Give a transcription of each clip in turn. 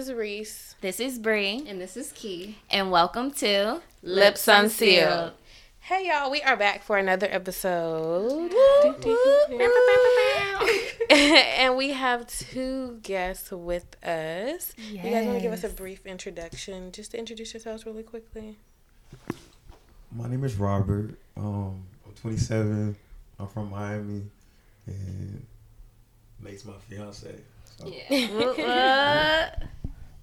is Reese. This is Bree. And this is Key. And welcome to Lips Unsealed. Hey, y'all. We are back for another episode. And we have two guests with us. Yes. You guys want to give us a brief introduction? Just to introduce yourselves really quickly. My name is Robert. I'm 27. I'm from Miami. And Nate's my fiance. So. Yeah.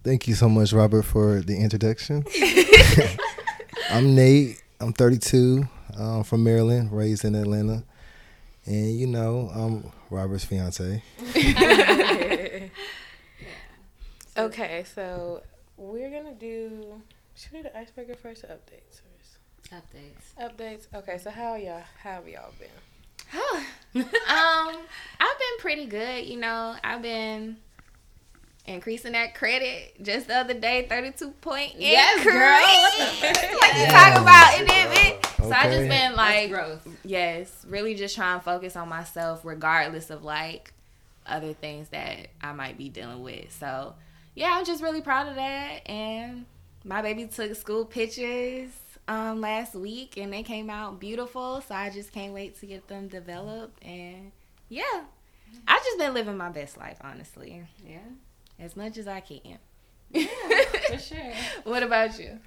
Thank you so much, Robert, for the introduction. I'm Nate. I'm 32, from Maryland, raised in Atlanta, and you know, I'm Robert's fiance. Okay, so we're gonna do. Should we do the icebreaker first or updates first? Updates. Okay, so how have y'all been? I've been pretty good. You know, I've been increasing that credit. Just the other day, 32 point increase. Yes, girl. What you talking about? And then so I just been like, yes, really just trying to focus on myself, regardless of like other things that I might be dealing with. So yeah, I'm just really proud of that. And my baby took school pictures last week, and they came out beautiful. So I just can't wait to get them developed. And yeah, I've just been living my best life, honestly. Yeah. As much as I can. Yeah, for sure. What about you?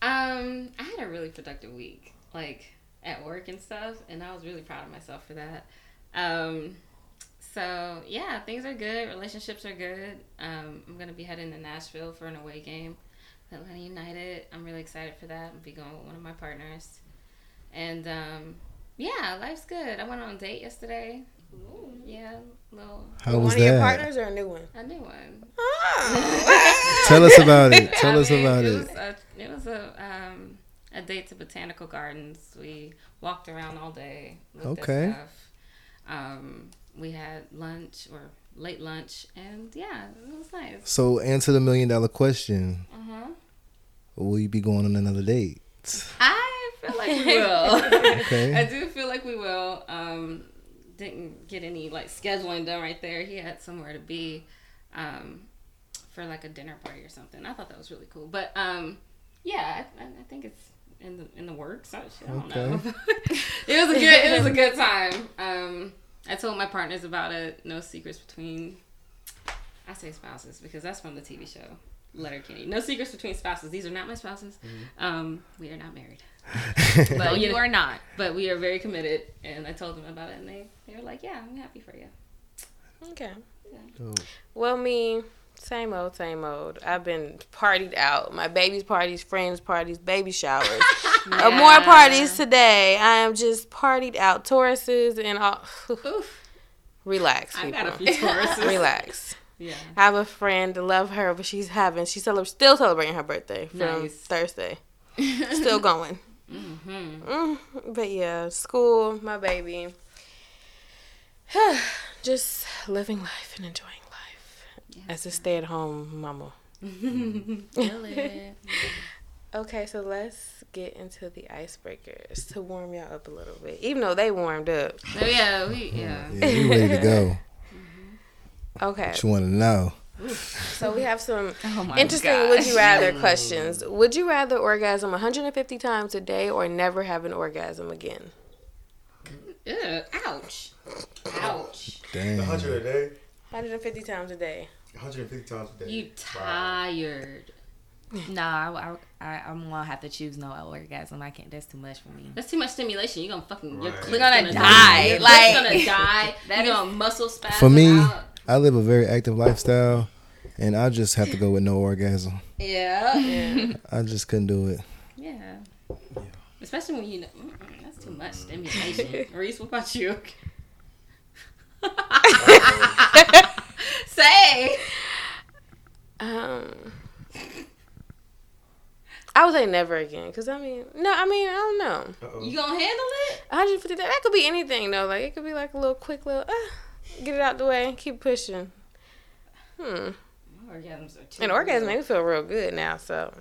I had a really productive week, like at work and stuff, and I was really proud of myself for that. So yeah, things are good. Relationships are good. I'm going to be heading to Nashville for an away game with Atlanta United. I'm really excited for that. I'll be going with one of my partners. And yeah, life's good. I went on a date yesterday. Ooh, yeah, little. How was that? One of your partners or a new one? A new one. Oh. Tell us about it. It was a date to Botanical Gardens. We walked around all day. Okay. Stuff. We had lunch or late lunch, and yeah, it was nice. So answer the $1 million question. Will you be going on another date? I feel like we will. Okay. I do feel like we will. Didn't get any like scheduling done right there. He had somewhere to be for like a dinner party or something. I thought that was really cool, but yeah, I think it's in the works. I don't know. It was a good time. I told my partners about it. No secrets between. I say spouses because that's from the TV show Letterkenny. No secrets between spouses. These are not my spouses. Mm-hmm. We are not married. But you are not. But we are very committed, and I told them about it, and they were like, "Yeah, I'm happy for you." Okay. Yeah. Well, me, same old. I've been partied out. My baby's parties, friends' parties, baby showers, more parties today. I am just partied out. Tauruses and all. Relax, people. I got a few Tauruses. Relax. Yeah. I have a friend, love her, but she's still celebrating her birthday from Thursday. Still going. But yeah, school, my baby. Just living life and enjoying life as a stay-at-home mama. Okay, so let's get into the icebreakers to warm y'all up a little bit. Even though they warmed up. Oh, yeah, we ready to go. Okay. What you want to know? So we have some interesting would you rather questions. Would you rather orgasm 150 times a day or never have an orgasm again? Ew, ouch. Damn. 100 a day? 150 times a day. 150 times a day. You tired. Wow. No, I'm going to have to choose no orgasm. I can't. That's too much for me. That's too much stimulation. You're going to fucking... You're going to die. Like, you're going to die. You're going to muscle spasm for me. Out. I live a very active lifestyle, and I just have to go with no orgasm. Yeah. I just couldn't do it. Yeah. Especially when you know, that's too much stimulation. Reese, what about you? Say. I would say never again, because I don't know. Uh-oh. You gonna handle it? 150, that could be anything, though. Like, it could be like a little quick little, get it out the way. Keep pushing. Orgasms are too. And orgasm makes me feel real good now. So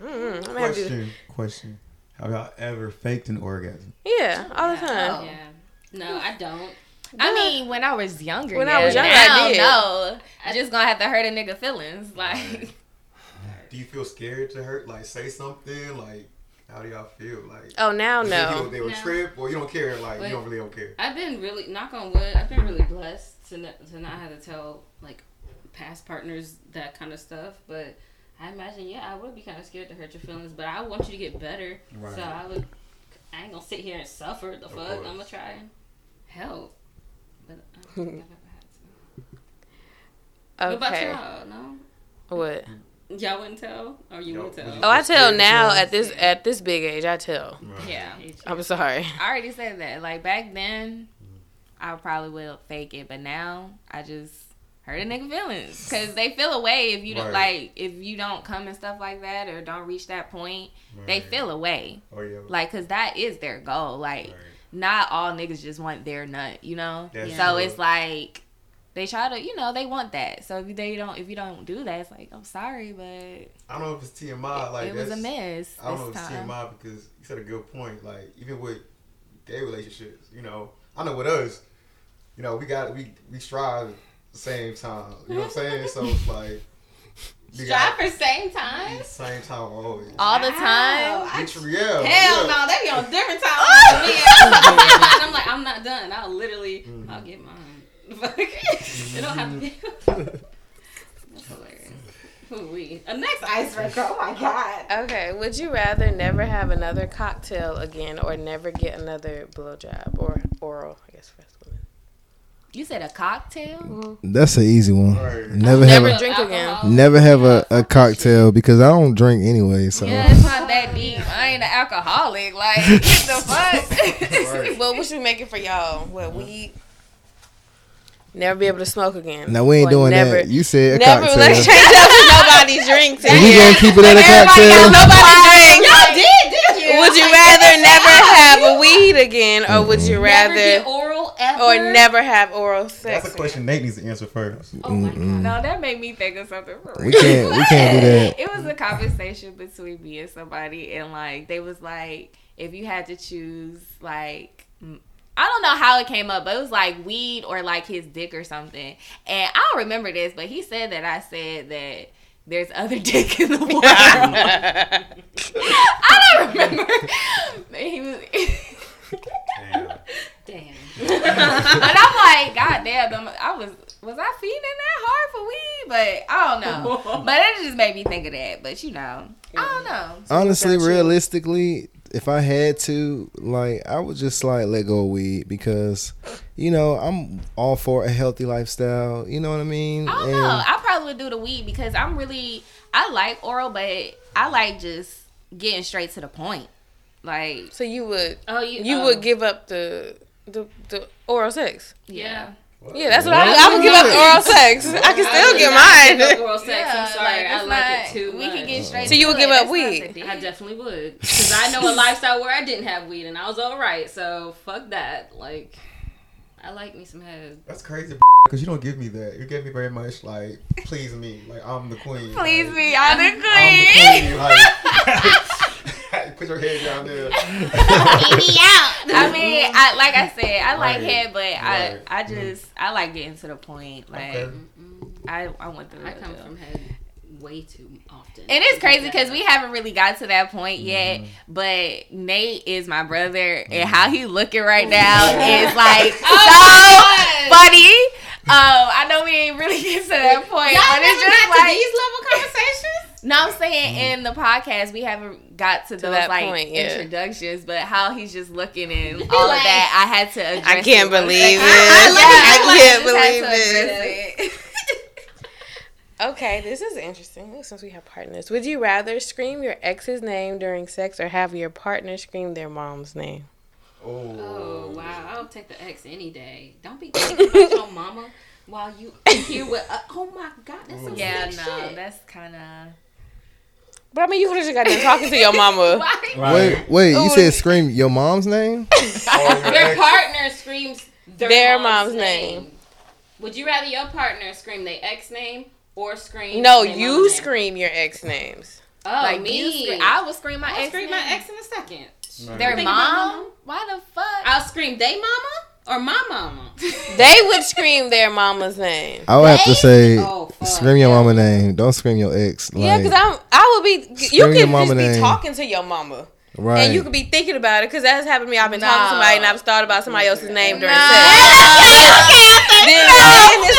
Question. Have y'all ever faked an orgasm? Yeah, all the time. Yeah. No, I don't. I mean, when I was younger. When I was younger, I did. No, I just gonna have to hurt a nigga feelings. Like Do you feel scared to hurt? Like, say something? Like, how do y'all feel? Like, oh, now no. They will trip, or you don't care. Like, but you don't care. I've been really, knock on wood, I've been really blessed to not have to tell, like, past partners that kind of stuff. But I imagine, yeah, I would be kind of scared to hurt your feelings. But I want you to get better. Right. So I ain't gonna sit here and suffer. The fuck? I'm gonna try and help. But I don't think I've ever had to. Okay. What about y'all? No? What? Y'all wouldn't tell, or you would tell? Oh, I tell now at this big age. I tell. Right. Yeah, I'm sorry. I already said that. Like back then, I probably will fake it, but now I just hurt a nigga feelings because they feel a way if you don't like if you don't come and stuff like that or don't reach that point. Right. They feel a way. Oh yeah. Like because that is their goal. Like not all niggas just want their nut, you know. That's so true. It's like. They try to, you know, they want that. So if you don't do that, it's like, I'm sorry, but I don't know if it's TMI. Like it was a mess. I don't know if it's TMI because you said a good point. Like even with gay relationships, you know, I know with us, you know, we strive the same time. You know what I'm saying? So it's like strive for same time. Same time always. All the time. Hell no, they be on different time. I'm like, I'm not done. I'll get mine. It don't have to be. That's hilarious. Ooh-wee. A next icebreaker. Oh my god. Okay. Would you rather never have another cocktail again, or never get another blowjob or oral? I guess first women. You said a cocktail. Mm-hmm. That's an easy one. Never drink alcohol again. Never have a cocktail because I don't drink anyway. So yeah, it's not that deep. I ain't an alcoholic. Like what the fuck. Well, what you making for y'all? What weed? Never be able to smoke again. No, we ain't doing that. You said a cocktail. Never. Let's change up to nobody's drinks. We gonna keep it at a cocktail. Nobody's drinks. Y'all did you? Would you rather never have weed again, or would you rather never get oral ever, or never have oral sex? That's a question Nate needs to answer first. Oh my god! No, that made me think of something. For real. We can't do that. It was a conversation between me and somebody, and like they was like, if you had to choose, like. I don't know how it came up, but it was like weed or like his dick or something. And I don't remember this, but he said that I said that there's other dick in the world. I don't remember. He was damn. And I'm like, god damn, was I feeding that hard for weed? But I don't know. But it just made me think of that. But you know, I don't know. Honestly, realistically. If I had to, like, I would just like let go of weed because, you know, I'm all for a healthy lifestyle. You know what I mean? I don't know. I probably would do the weed because I like oral, but I like just getting straight to the point. Like, so you would, would give up the oral sex? Yeah. What? Yeah, that's what I would give up oral sex. I can still get mine. Give up oral sex. Yeah, I'm sorry, like, I like it too. We can get straight. So you would give up weed? I definitely would, because I know a lifestyle where I didn't have weed and I was all right. So fuck that. Like, I like me some head. That's crazy, because you don't give me that. You gave me very much like please me, like I'm the queen. Please like, me, I'm the queen. Put your head down there. I mean, like I said, I like head, but I like getting to the point. Like, I want the. I come from head way too often. And it's crazy because we haven't really got to that point yet. But Nate is my brother, and how he looking right now is like so funny. I know we ain't really get to that point. Y'all but it's just like these level conversations. No, I'm saying in the podcast we haven't got to those like point, introductions, but how he's just looking and all like, of that, I had to address it. I can't believe it. I can't believe it. Okay, this is interesting since we have partners. Would you rather scream your ex's name during sex or have your partner scream their mom's name? Oh wow, I'll take the ex any day. Don't be thinking about your mama while you here with oh my god, that's some shit. Yeah, no, that's kind of. But I mean, you could have just got done talking to your mama. Wait, you said scream your mom's name? Your partner screams their mom's name. Would you rather your partner scream their ex name or scream? No, you scream your ex names. Oh, like me. I would scream my ex. Scream my ex in a second. Right. Their mom? Why the fuck? I'll scream they mama or my mama. They would scream their mama's name. I would have to say, scream your mama's name. Don't scream your ex. Like, yeah, because I I would be. Scream you could just be talking to your mama. Right. And you could be thinking about it, because that has happened to me. I've been talking to somebody and I've thought about somebody else's name during sex. No,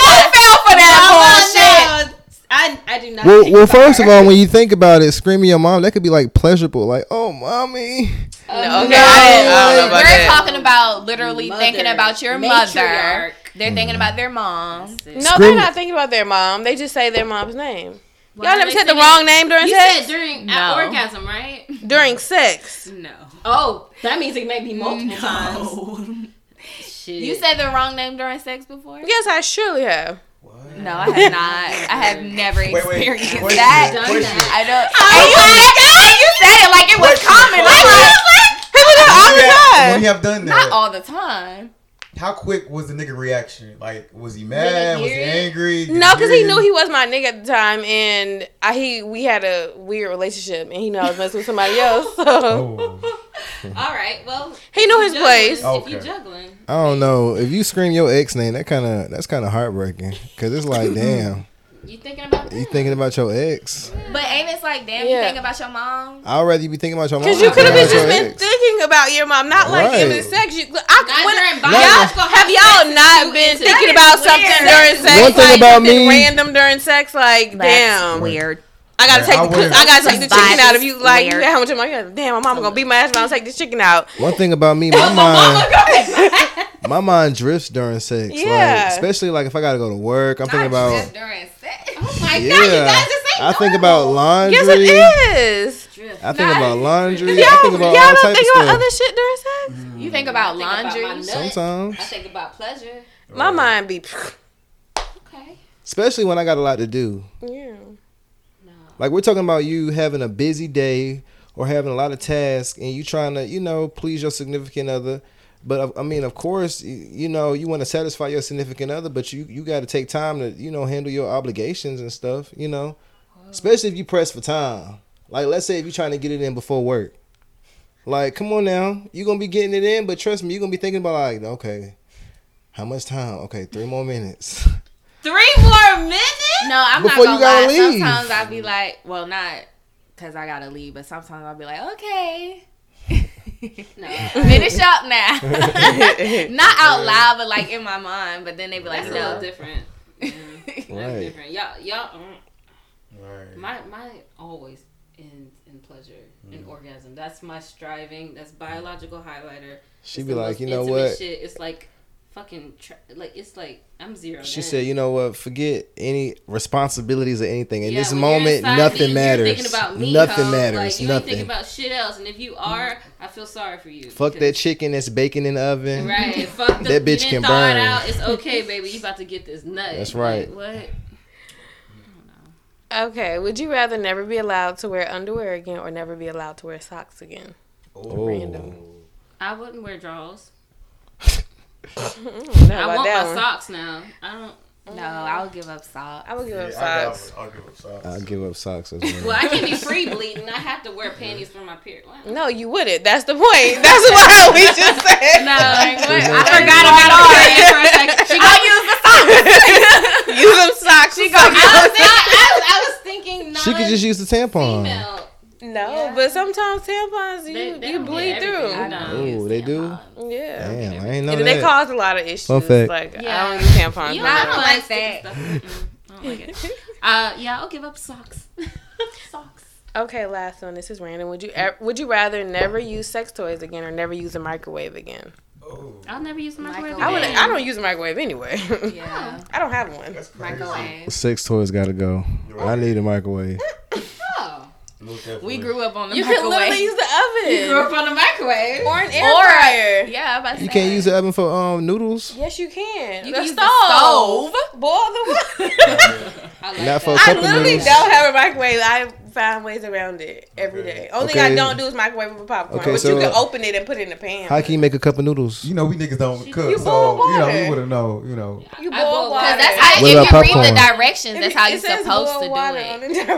I fell for that bullshit. I do not. Well, first of all, when you think about it, screaming your mom, that could be like pleasurable, like, oh, mommy. No, okay. I don't know about They're that. Talking about literally mother, thinking about your matriarch. Mother. They're thinking about their mom. No, they're not thinking about their mom. They just say their mom's name. Y'all never said the wrong name during sex? You said during orgasm, right? During sex. No. Oh, that means it may be multiple times. Shit. You said the wrong name during sex before? Yes, I surely have. What? No, I have not. I have never experienced that. I don't. You said it like it was common. People do it all the time. When you have done that. Not all the time. How quick was the nigga reaction? Like, was he mad? Was he angry? No, because he knew he was my nigga at the time, and we had a weird relationship, and he knew I was messing with somebody else. So. Oh. All right, well, he knew his place. Okay. If you juggling, I don't know. If you scream your ex name, that's kind of heartbreaking, because it's like, damn. You thinking about them. You thinking about your ex. But ain't it like, damn, you thinking about your mom? I'd rather you be thinking about your mom. Because you could have just been thinking about your mom. Not like even sex. Have y'all not been thinking about something during sex? One thing about me. Random during sex? Like, damn. Weird. I gotta take the chicken out of you. Like, you know how much money? Damn, my mama gonna beat my ass when I take this chicken out. One thing about me, my mind drifts during sex. Yeah. Like, especially like if I gotta go to work, I'm thinking about drift during sex. Oh my god, you guys, this ain't normal. I think about laundry. Yes, it is. I think about laundry. I think about all types of stuff. Y'all don't think about other shit during sex? Mm. You think about laundry sometimes. I think about pleasure. My mind be okay. Especially when I got a lot to do. Yeah. Like, we're talking about you having a busy day or having a lot of tasks and you trying to, please your significant other. But, I mean, of course, you want to satisfy your significant other, but you got to take time to, handle your obligations and stuff, Whoa. Especially if you press for time. Like, let's say if you're trying to get it in before work. Like, come on now. You're going to be getting it in, but trust me, you're going to be thinking about, like, okay, how much time? Okay, 3 more minutes. 3 more minutes? No, I'm before not going to lie. Leave. Sometimes I'll be like, well, not because I got to leave, but sometimes I'll be like, okay. No. Finish up now. Not out loud, but like in my mind. But then they be like, that's no. Different. Yeah. Right. That's different. Y'all. Right. My always ends in pleasure and orgasm. That's my striving. That's biological highlighter. She be like, you know what? Shit. It's like. Fucking like it's like I'm zero. She said, "You know what? Forget any responsibilities or anything. In this moment, nothing matters. Thinking about me, nothing matters. Like, you ain't thinking about shit else. And if you are, I feel sorry for you. Fuck that chicken that's baking in the oven. Right? Fuck that bitch can burn. It out. It's okay, baby. You about to get this nut. That's right. Like, what? I don't know. Okay. Would you rather never be allowed to wear underwear again, or never be allowed to wear socks again? Oh. Random. I wouldn't wear drawers. I want my socks now. I'll give up socks. I would give up socks. I'll give up socks. I'll give up socks as well. Well, I can't be free bleeding. I have to wear panties for my period. Wow. No, you wouldn't. That's the point. That's why we just said. No, I forgot about all that. I'll use the socks. Use them socks. She goes. I was thinking. She could just use the tampon. Female. No, but sometimes tampons you bleed through. Oh, they do? Yeah. Damn, I ain't know that. They cause a lot of issues. Fun fact. Like, I don't use tampons. I don't like that. I don't like it. I'll give up socks. Socks. Okay, last one. This is random. Would you rather never use sex toys again or never use a microwave again? Oh. I'll never use a microwave. I don't use a microwave anyway. Yeah. I don't have one. Microwave. Sex toys gotta go. I need a microwave. We grew up on the microwave. You can literally use the oven. You grew up on the microwave. Or an air fryer. Yeah, about to say. You can't use the oven for noodles? Yes, you can. You can use the stove. Boil the water. Like I literally don't have a microwave. I find ways around it every day. Only thing I don't do is microwave with popcorn. Okay, but so you can open it and put it in the pan. How can you make a cup of noodles? You know, we niggas don't cook. You boil water. We wouldn't know, You boil water. That's how, if you read the directions, that's how you're supposed to do it.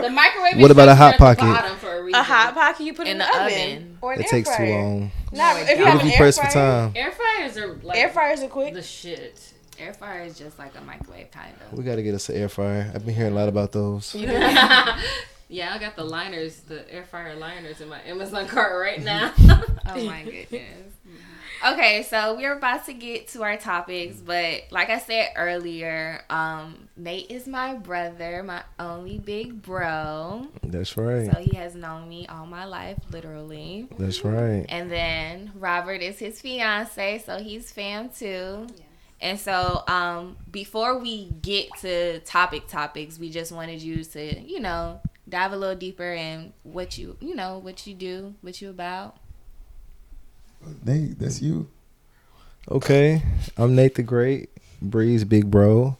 The microwave is at the bottom for a reason. A hot pocket you put in the oven or an air fryer. It takes too long. What if you press for time? Air fryers are quick. The shit. Air fryer is just like a microwave kind of. We got to get us an air fryer. I've been hearing a lot about those. Yeah, I got the liners, the air fryer liners in my Amazon cart right now. Oh my goodness. Okay, so we're about to get to our topics, but like I said earlier, Nate is my brother, my only big bro. That's right. So he has known me all my life, literally. That's right. And then Robert is his fiance, so he's fam too. Yeah. And so before we get to topics, we just wanted you to, you know, dive a little deeper in what you know, what you do, what you about. Nate, that's you. Okay, I'm Nate the Great, Bree's big bro.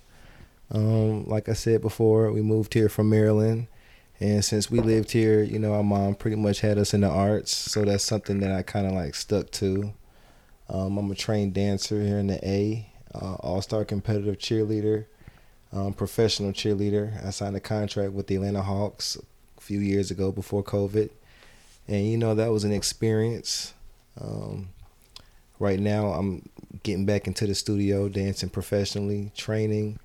Like I said before, we moved here from Maryland, and since we lived here, you know, our mom pretty much had us in the arts, so that's something that I kind of like stuck to. I'm a trained dancer here in the A, all-star competitive cheerleader, professional cheerleader. I signed a contract with the Atlanta Hawks a few years ago before COVID, and you know, that was an experience. Right now I'm getting back into the studio, dancing professionally, training.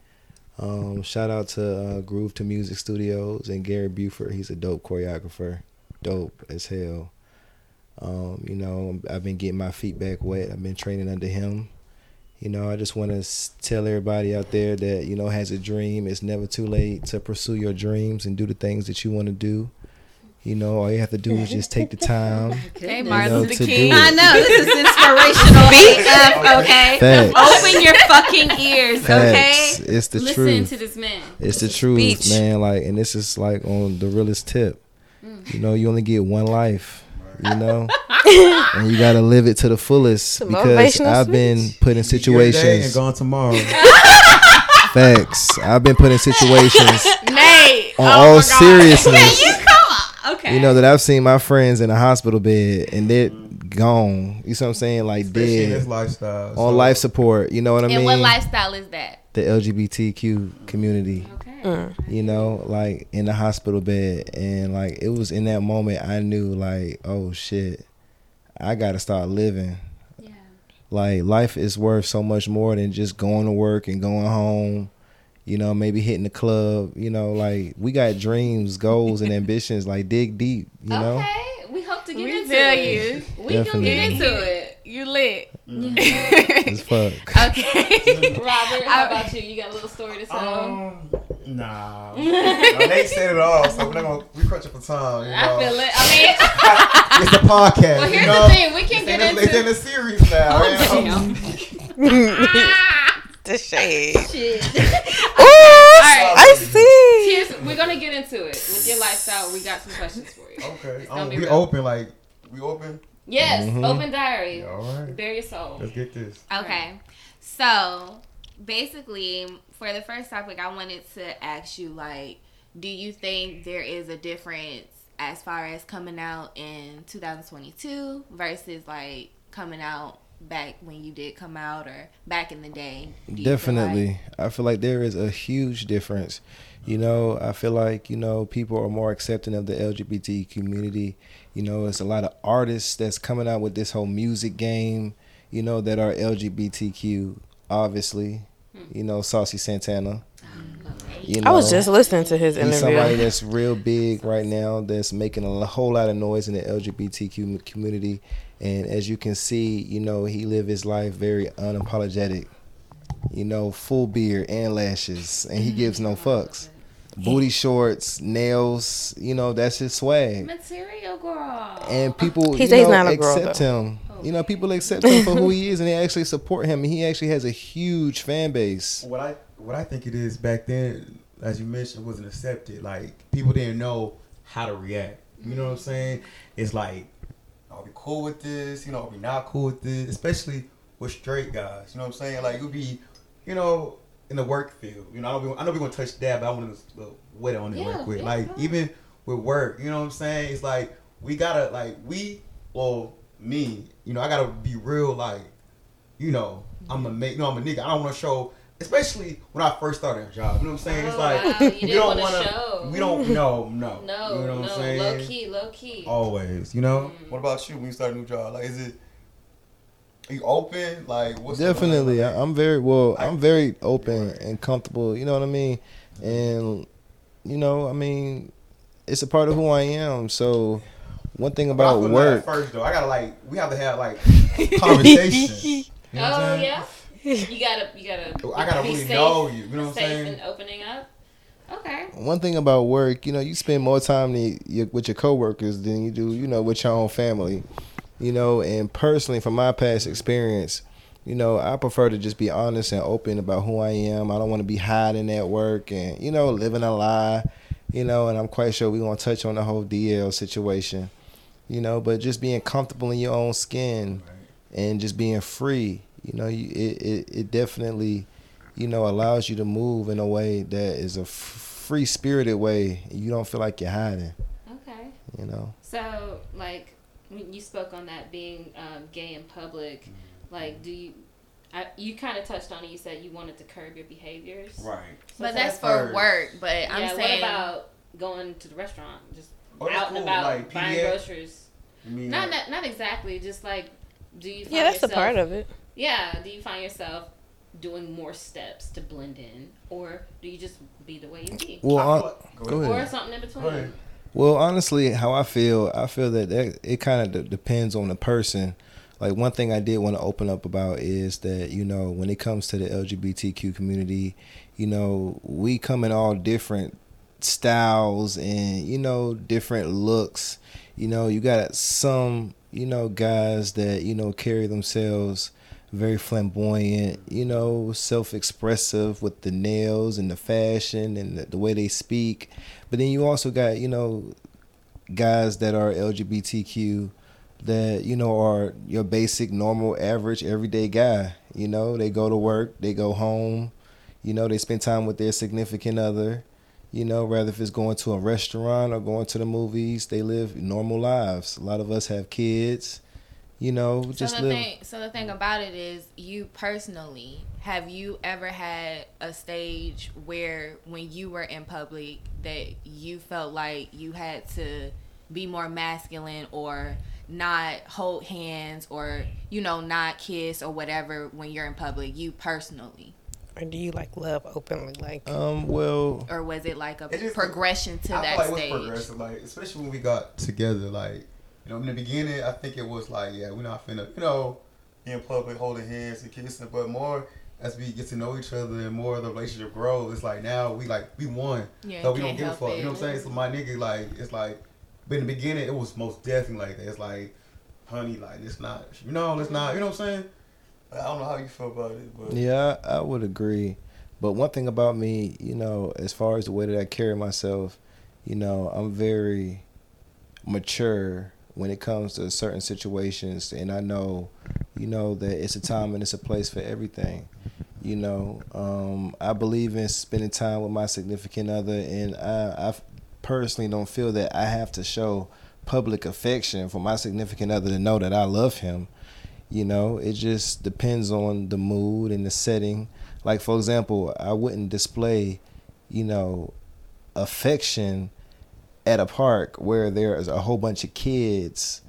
Shout out to Groove to Music Studios and Gary Buford. He's a dope choreographer, dope as hell. You know, I've been getting my feet back wet. I've been training under him. You know, I just want to tell everybody out there that, you know, has a dream. It's never too late to pursue your dreams and do the things that you want to do. You know, all you have to do is just take the time. Hey, Martin Luther King. I know, this is inspirational. BF, okay? Facts. Open your fucking ears, Facts. Okay? It's the truth. Listen to this man. It's the truth, man. Like, and this is like on the realest tip. You know, you only get one life, you know? And you got to live it to the fullest. Because I've been put in situations. Today and gone tomorrow. Facts. I've been put in situations. Nate. On all seriousness. Yeah, okay. You know, that I've seen my friends in a hospital bed and they're gone. You see what I'm saying? Like, especially dead. Lifestyle, so. On life support. You know what I mean? And what lifestyle is that? The LGBTQ community. Okay. You know, like in the hospital bed. And like, it was in that moment I knew, like, oh shit, I got to start living. Yeah. Like, life is worth so much more than just going to work and going home. You know, maybe hitting the club. You know, like, we got dreams, goals, and ambitions. Like, dig deep, you know? Okay, we hope to get into it. We gonna get into it. You lit. As fuck. Okay. Robert, how about you? You got a little story to tell? Nah. Nate said it all, so we're crunching for time, you know? I feel it. I mean. It's the podcast, well, here's the thing. We can get into it. It's in the series now. Oh, the shade. Shit. Ooh, right. I see. Here's, we're gonna get into it with your lifestyle. We got some questions for you. Okay. We open. Yes. Mm-hmm. Open diary. Yeah, all right. Bare your soul. Let's get this. Okay. So basically, for the first topic, I wanted to ask you, like, do you think there is a difference as far as coming out in 2022 versus like coming out back when you did come out or back in the day? Definitely. I feel like there is a huge difference. You know, I feel like, you know, people are more accepting of the LGBT community. You know, it's a lot of artists that's coming out with this whole music game, you know, that are LGBTQ, obviously. You know, Saucy Santana. You know, I was just listening to his interview. He's somebody that's real big right now that's making a whole lot of noise in the LGBTQ community. And as you can see, you know, he lived his life very unapologetic. You know, full beard and lashes. And he gives no fucks. Booty shorts, nails, you know, that's his swag. Material girl. And people, accept him. You know, people accept him for who he is, and they actually support him. And he actually has a huge fan base. What I think it is, back then, as you mentioned, wasn't accepted. Like, people didn't know how to react. You know what I'm saying? It's like, are we cool with this? You know, are we not cool with this? Especially with straight guys. You know what I'm saying? Like, you'll be, you know, in the work field. You know, I know we're going to touch that, but I want to wait on it real quick. Like, even with work, you know what I'm saying? It's like, we got to, like, me, you know, I got to be real, like, you know, I'm a nigga. I don't want to show... Especially when I first started a job, you know what I'm saying? It's like, we don't want to, no. You know what I'm saying? Low key. Always, you know? What about you when you start a new job? Like, are you open? Like, what's Definitely. I'm very open and comfortable, you know what I mean? And, you know, I mean, it's a part of who I am. So one thing about work. First though, I gotta we have to have conversation. You know what I'm saying? You gotta. I gotta really know you. You know what I'm saying? And opening up. Okay. One thing about work, you spend more time with your coworkers than you do, with your own family. And personally, from my past experience, I prefer to just be honest and open about who I am. I don't want to be hiding at work and, living a lie, and I'm quite sure we're going to touch on the whole DL situation, but just being comfortable in your own skin and just being free, it definitely, allows you to move in a way that is a free-spirited way. You don't feel like you're hiding. Okay. So, you spoke on that being gay in public. Do you? You kind of touched on it. You said you wanted to curb your behaviors. Right. So but that's for work. But yeah, I'm saying, what about going to the restaurant, just out and about, buying groceries? Not exactly. Just do you? Find that's a part of it. Yeah. Do you find yourself doing more steps to blend in, or do you just be the way you be? Well, go ahead. Or something in between. Well, honestly, how I feel that it kind of depends on the person. One thing I did want to open up about is that, when it comes to the LGBTQ community, we come in all different styles and, different looks. You got some, guys that, carry themselves very flamboyant, self-expressive with the nails and the fashion and the way they speak. But then you also got, guys that are LGBTQ that are your basic, normal, average, everyday guy. They go to work, they go home, they spend time with their significant other, rather if it's going to a restaurant or going to the movies. They live normal lives. A lot of us have kids, the thing about it is, you personally, have you ever had a stage where when you were in public that you felt like you had to be more masculine or not hold hands or not kiss or whatever when you're in public, you personally? Or do you love openly well, or was it progression to that stage? It was progressive, especially when we got together, in the beginning I think it was we're not finna be in public holding hands and kissing, but more as we get to know each other and more of the relationship grows, it's now we won, so we don't give a fuck. You know what I'm saying? So my nigga, but in the beginning, it was most definitely that. It's honey, let's not, you know what I'm saying? I don't know how you feel about it. But. Yeah, I would agree. But one thing about me, as far as the way that I carry myself, I'm very mature when it comes to certain situations. And I know, that it's a time and it's a place for everything. I believe in spending time with my significant other, and I've personally don't feel that I have to show public affection for my significant other to know that I love him. It just depends on the mood and the setting. For example, I wouldn't display, affection at a park where there's a whole bunch of kids,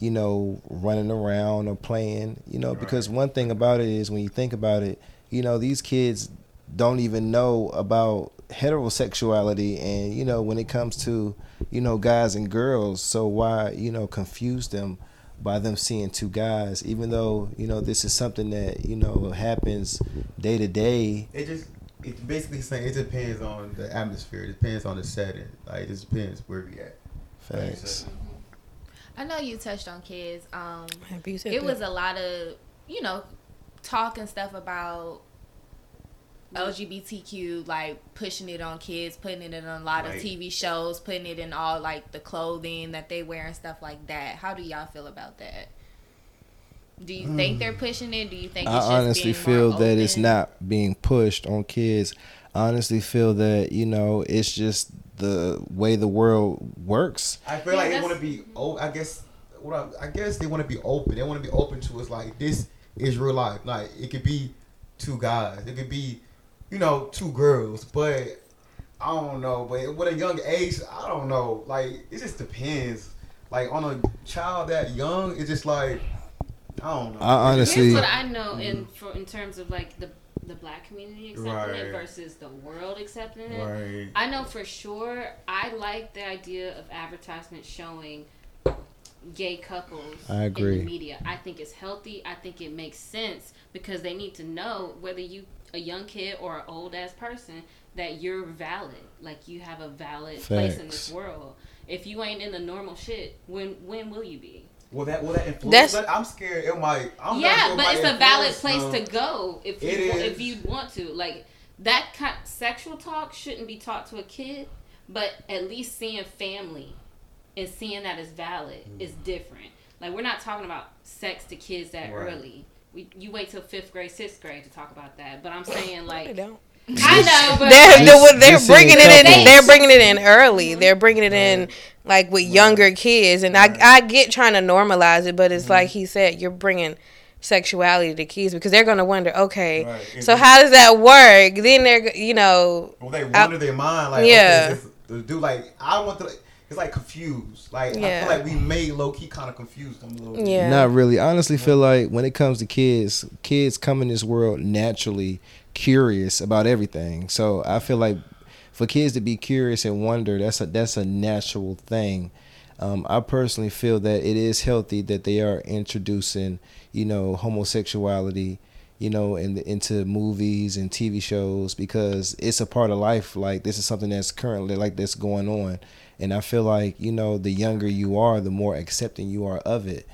running around or playing, because one thing about it is, when you think about it, these kids don't even know about heterosexuality and when it comes to guys and girls. So why confuse them by them seeing two guys, even though this is something that happens day to day? It's basically saying it depends on the atmosphere, it depends on the setting, it just depends where we at. Facts. I know you touched on kids. It was a lot of talk and stuff about LGBTQ, pushing it on kids, putting it in a lot of TV shows, putting it in all the clothing that they wear and stuff like that. How do y'all feel about that? Do you think they're pushing it? Do you think it's just honestly feel that open? It's not being pushed on kids. I honestly feel that it's just the way the world works. I feel they want to be. I guess they want to be open. They want to be open to us. This is real life. It could be two guys. It could be. Two girls, but I don't know. But with a young age, I don't know. It just depends. On a child that young, it's just I don't know. I honestly, here's what I know in terms of the the black community accepting it versus the world accepting it. Right. I know for sure I like the idea of advertisements showing gay couples in the media. I think it's healthy. I think it makes sense because they need to know, whether you a young kid or an old ass person, that you're valid. Like, you have a valid place in this world. If you ain't in the normal shit, when will you be? Will that influence? I'm scared it might. But it's a valid place to go if you want to. Like, that kind of sexual talk shouldn't be taught to a kid, but at least seeing family and seeing that it's valid is different. Like, we're not talking about sex to kids that early. You wait till 5th grade, 6th grade to talk about that. But I'm saying, like, they don't. I know, but they're bringing it in early. Mm-hmm. They're bringing it in like with younger kids, and I get trying to normalize it, but it's like he said, you're bringing sexuality to kids because they're gonna wonder, okay, so how does that work? Then they're they wonder their mind, like, I want to. It's like confused. Like, I feel like we made low key kind of confused them a little bit. Yeah, not really. I honestly feel like when it comes to kids come in this world naturally curious about everything. So I feel like for kids to be curious and wonder, that's a natural thing. I personally feel that it is healthy that they are introducing, homosexuality, into movies and TV shows, because it's a part of life. Like, this is something that's currently that's going on. And I feel like, the younger you are, the more accepting you are of it,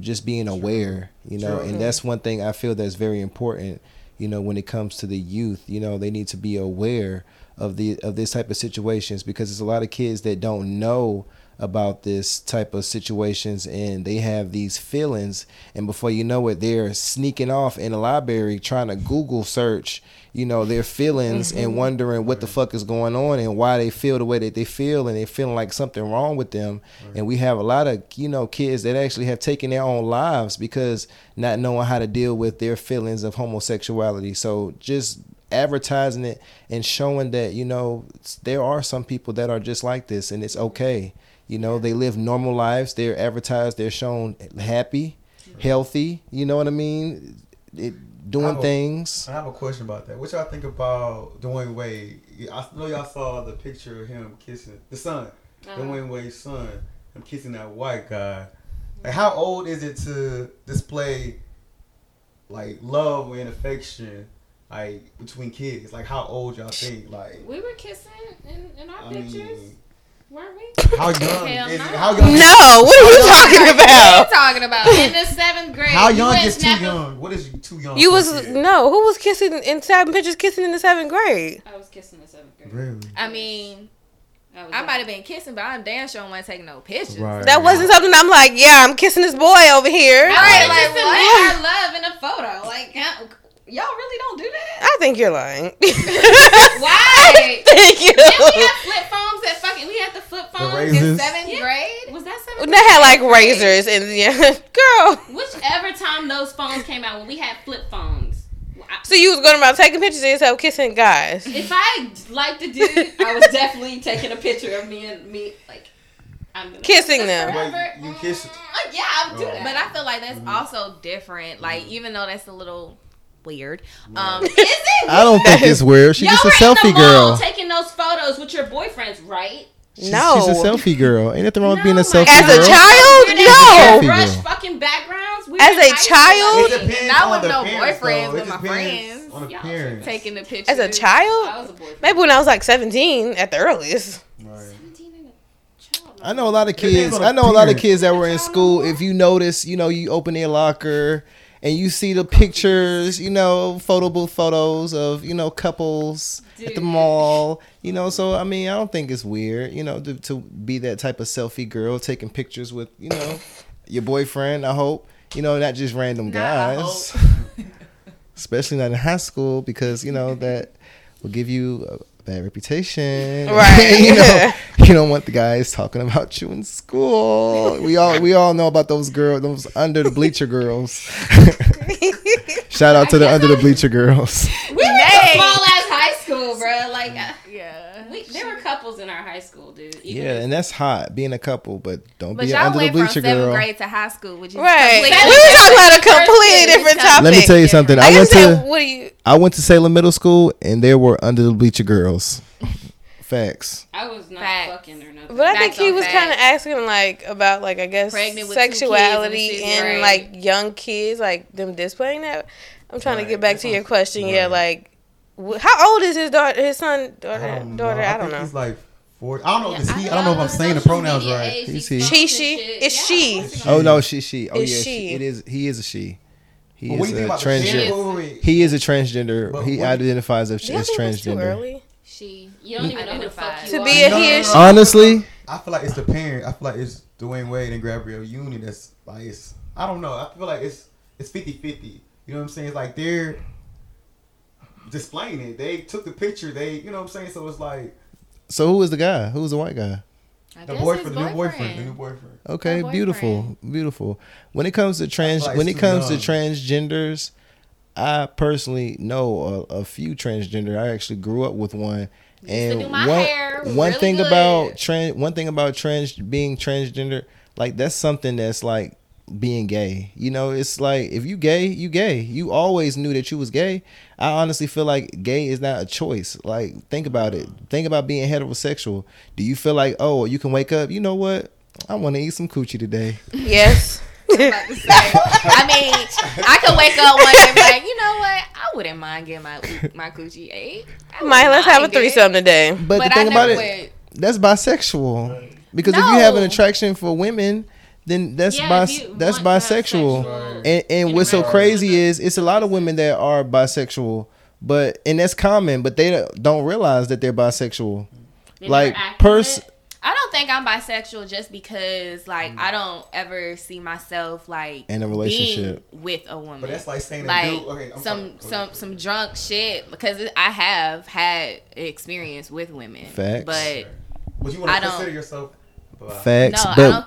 just being aware, and that's one thing I feel that's very important, when it comes to the youth. They need to be aware of this type of situations, because there's a lot of kids that don't know about this type of situations, and they have these feelings, and before you know it, they're sneaking off in the library trying to Google search their feelings and wondering what the fuck is going on and why they feel the way that they feel, and they're feeling like something wrong with them. And we have a lot of kids that actually have taken their own lives because not knowing how to deal with their feelings of homosexuality. So just advertising it and showing that there are some people that are just like this, and it's okay. They live normal lives. They're advertised. They're shown happy, healthy. You know what I mean? Doing things. I have a question about that. What y'all think about Dwayne Wade? I know y'all saw the picture of him kissing the son, Dwayne Wade's son. Him kissing that white guy. Like, how old is it to display like love and affection? Like, between kids, like, how old y'all think? Like, we were kissing in our pictures. Weren't we? How young is it? How young? No, what are you talking about? What are you talking about? In the 7th grade. How young is too young? What is too young? You was no. Who was kissing in tapping pictures? Kissing in the 7th grade. I was kissing in the 7th grade. Really? I mean, I might have been kissing, but I'm damn sure I wasn't taking no pictures. Right. That wasn't something I'm like, I'm kissing this boy over here. I like just our love in a photo. Like, y'all really don't do that? I think you're lying. Why? Thank you. Then we had flip phones at in 7th grade. Was that 7th grade? They had like razors and girl. Whichever time those phones came out, when we had flip phones. So you was going about taking pictures of yourself kissing guys. If I liked a dude, I was definitely taking a picture of me like I'm kissing them. Wait, you kiss? Yeah, I'll do that. But I feel like that's also different. Like, even though that's a little weird. Is it? I don't think it's weird. She's just a selfie girl. Taking those photos with your boyfriends, right? No, she's a selfie girl. Ain't nothing wrong with being a selfie girl. As a child, no. Brush fucking backgrounds. As a child, not with no boyfriends, with my friends. On appearance, taking the pictures. As a child, maybe when I was like 17 at the earliest. Right. I know a lot of kids. I know a lot of kids that were in school. If you notice, you open their locker. And you see the pictures, photo booth photos of, couples at the mall, So, I mean, I don't think it's weird, to be that type of selfie girl taking pictures with, your boyfriend, I hope. Not just random guys. Especially not in high school, because, that will give you a bad reputation. Right. You don't want the guys talking about you in school. We all know about those girls, those under the bleacher girls. Shout out to the under the bleacher girls. We were small ass high school, bro. Like, there were couples in our high school, dude. Even Yeah, and that's hot, being a couple, but don't be under the bleacher, girl. But y'all went from 7th grade to high school, which is right. We talking about a completely different topic. Let me tell you something. I went to Salem Middle School, and there were under the bleacher girls. Facts. I was not fucking or nothing. But I think he was kind of asking about I guess sexuality and young kids, them displaying that. I'm trying to get back to your question. Right. Yeah, how old is his daughter? His son, daughter? I don't know. He's 40. I don't know if it's he. I don't know if I'm saying the pronouns right. He's he. She. It's she. Oh no, she. Oh yeah, she. It is. He is a she. He is a transgender. He is a transgender. He identifies as transgender. She. You don't even know who the fuck you are. To be a he or she. Honestly, I feel like it's the parent. I feel like it's Dwayne Wade and Gabrielle Union. That's it's. I don't know. I feel like it's 50-50. You know what I'm saying? It's they're displaying it. They took the picture. They, you know what I'm saying? So it's So who is the guy? Who's the white guy? The new boyfriend. Okay, beautiful. When it comes to transgenders, I personally know a few transgender. I actually grew up with one. And being transgender, that's something that's being gay. You know, it's if you gay, you gay. You always knew that you was gay. I honestly feel gay is not a choice. Think about it. Think about being heterosexual. Do you feel oh, you can wake up, you know what? I want to eat some coochie today. Yes. I could wake up one day and be you know what? I wouldn't mind getting my coochie ate. Let's have a threesome today. But the thing about it, that's bisexual. Because if you have an attraction for women, then that's bisexual. Right. And what's so crazy is it's a lot of women that are bisexual, and that's common, but they don't realize that they're bisexual. They're I don't think I'm bisexual just because I don't ever see myself in a relationship with a woman. But that's saying some drunk shit, because I have had experience with women. Facts. But would you want to consider yourself? Facts, no,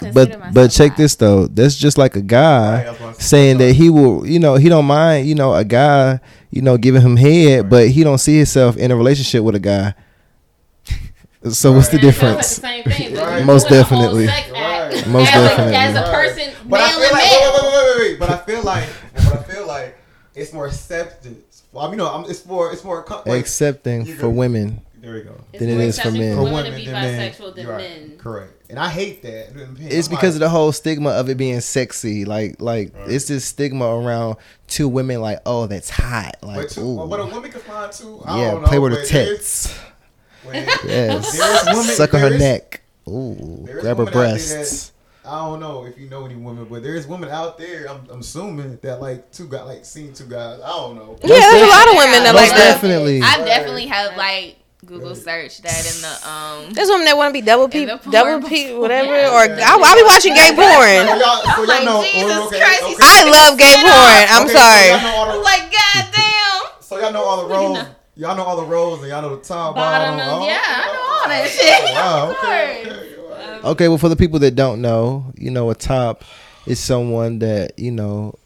but check this though. That's just a guy saying that he will, he don't mind, a guy, giving him head, right, but he don't see himself in a relationship with a guy. So what's the difference? Like the same thing, right. Most definitely. Right. Most definitely. As a person, but I feel wait. But I feel like it's more acceptance. Well, it's more accepting for women. There we go. Than it is for men. For women to be bisexual than men. Correct. And I hate that. It's because of the whole stigma of it being sexy. Right. It's this stigma around two women. Oh, that's hot. But a woman can find two. I don't know. Play with her tits. Yes. Suck on her neck. Ooh. Grab her breasts. I don't know if you know any women, but there's women out there. I'm assuming that seen two guys. I don't know. Yeah, there's a lot of women that definitely. I definitely have Google search that in the There's women that want to be double P, whatever. Yeah. Or I'll be watching gay porn. I love gay porn. I'm sorry. Goddamn. So y'all know all the roles. Y'all know all the roles, and y'all know the top bottom. Yeah, I know all that shit. Wow. Okay. Well, for the people that don't know, a top is someone that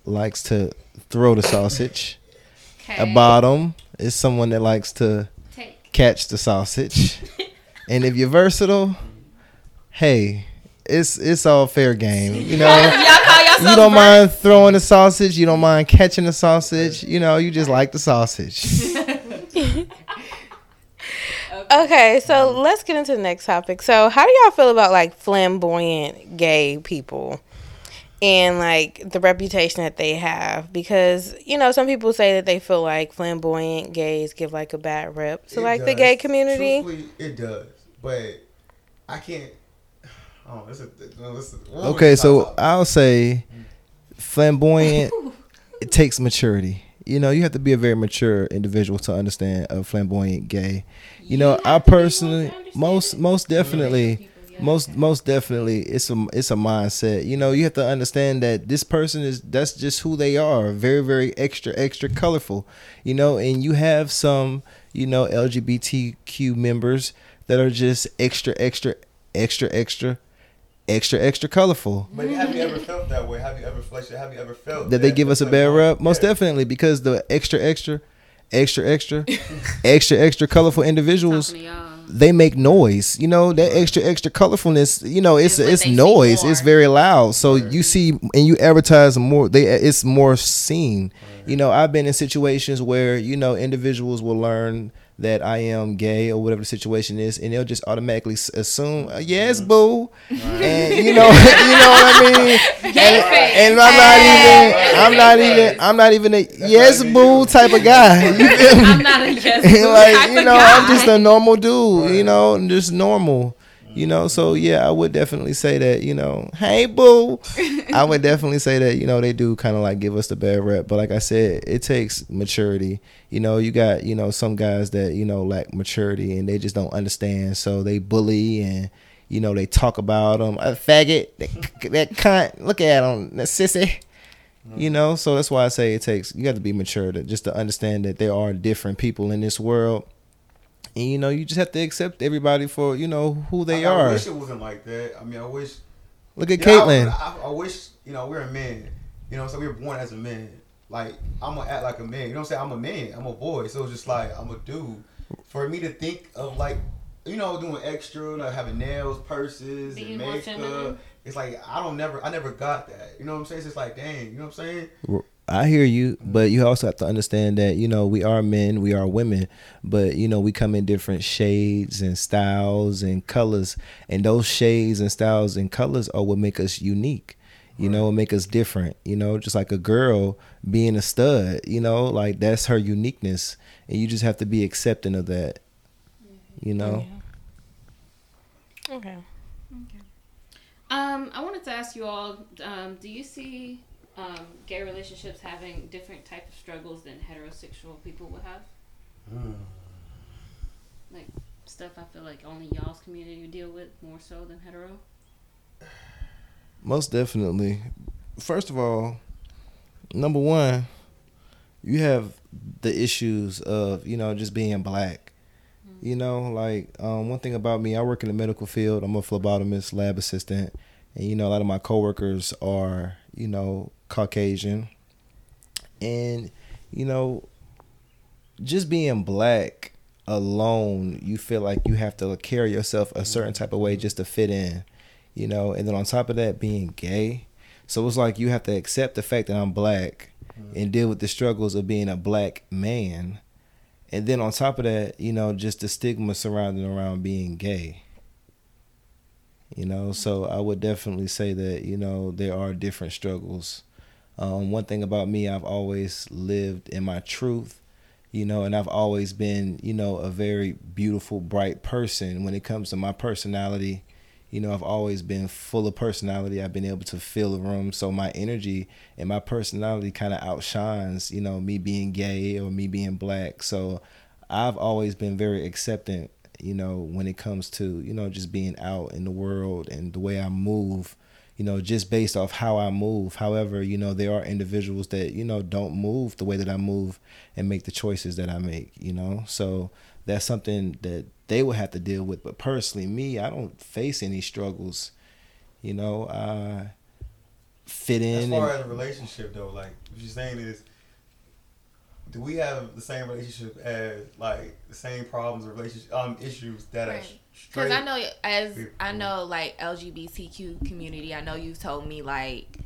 likes to throw the sausage. Okay. A bottom is someone that likes to catch the sausage. And if you're versatile, hey, it's all fair game. You don't mind throwing the sausage, you don't mind catching the sausage, you just like the sausage. Okay, so let's get into the next topic. So how do y'all feel about flamboyant gay people and the reputation that they have? Because some people say that they feel flamboyant gays give a bad rep to the gay community. Truthfully, it does, but I can't. Oh, this is okay. So I'll say flamboyant. It takes maturity. You have to be a very mature individual to understand a flamboyant gay. I personally, most definitely. Most definitely, it's a mindset. You have to understand that this person that's just who they are. Very, very extra colorful. And you have some LGBTQ members that are just extra colorful. But have you ever felt that way? Have you ever flexed? Have you ever felt that they give us a bad rep? Most definitely, because the extra colorful individuals. they make noise. You know, that extra colorfulness, you know, it's noise. It's very loud. So you see, and you advertise more, it's more seen. You know, I've been in situations where, you know, individuals will learn that I am gay or whatever the situation is, and they'll just automatically assume, yes, boo, and you know what I mean. And I'm not even a yes, boo type of guy. I'm not a yes, boo type of guy. I'm just a normal dude. You know, I'm just normal. You know, so yeah, I would definitely say that, you know, hey, boo. I would definitely say that, you know, they do kind of like give us the bad rep. But like I said, it takes maturity. You know, you got, you know, some guys that, you know, lack maturity and they just don't understand. So they bully and, you know, they talk about them. A faggot, that cunt, look at him, that sissy. You know, so that's why I say it takes, you got to be mature just to understand that there are different people in this world. And, you know, you just have to accept everybody for, you know, who they are. I wish it wasn't like that. I mean, I wish. Look at Caitlyn. I wish, you know, we're a man. You know what I'm saying? We were born as a man. Like, I'm going to act like a man. You know what I'm saying? I'm a man. I'm a boy. So it's just like, I'm a dude. For me to think of, like, you know, doing extra, like having nails, purses, and makeup. It's like, I never got that. You know what I'm saying? It's just like, dang, you know what I'm saying? I hear you, but you also have to understand that, you know, we are men, we are women, but, you know, we come in different shades and styles and colors, and those shades and styles and colors are what make us unique, you know, make us different, you know, just like a girl being a stud, you know, like that's her uniqueness, and you just have to be accepting of that, you know? Yeah. Okay. I wanted to ask you all, do you see... gay relationships having different type of struggles than heterosexual people would have, like stuff I feel like only y'all's community deal with more so than hetero. Most definitely. First of all, number one, you have the issues of, you know, just being black. You know, like one thing about me, I work in the medical field. I'm a phlebotomist, lab assistant, and you know, a lot of my coworkers are, you know, Caucasian, and you know, just being black alone, you feel like you have to carry yourself a certain type of way just to fit in, you know. And then on top of that, being gay, so it's like you have to accept the fact that I'm black and deal with the struggles of being a black man, and then on top of that, you know, just the stigma surrounding around being gay. You know, so I would definitely say that, you know, there are different struggles. One thing about me, I've always lived in my truth, you know, and I've always been, you know, a very beautiful, bright person. When it comes to my personality, you know, I've always been full of personality. I've been able to fill the room. So my energy and my personality kind of outshines, you know, me being gay or me being black. So I've always been very acceptant, you know, when it comes to, you know, just being out in the world and the way I move, you know, just based off how I move. However, you know, there are individuals that, you know, don't move the way that I move and make the choices that I make, you know. So that's something that they would have to deal with. But personally, me, I don't face any struggles, you know. I fit in. As far as a relationship, though, like what you're saying is, do we have the same relationship as, like, the same problems or relationship issues that are straight? Because I know, as people. I know, like, LGBTQ community, I know you've told me, like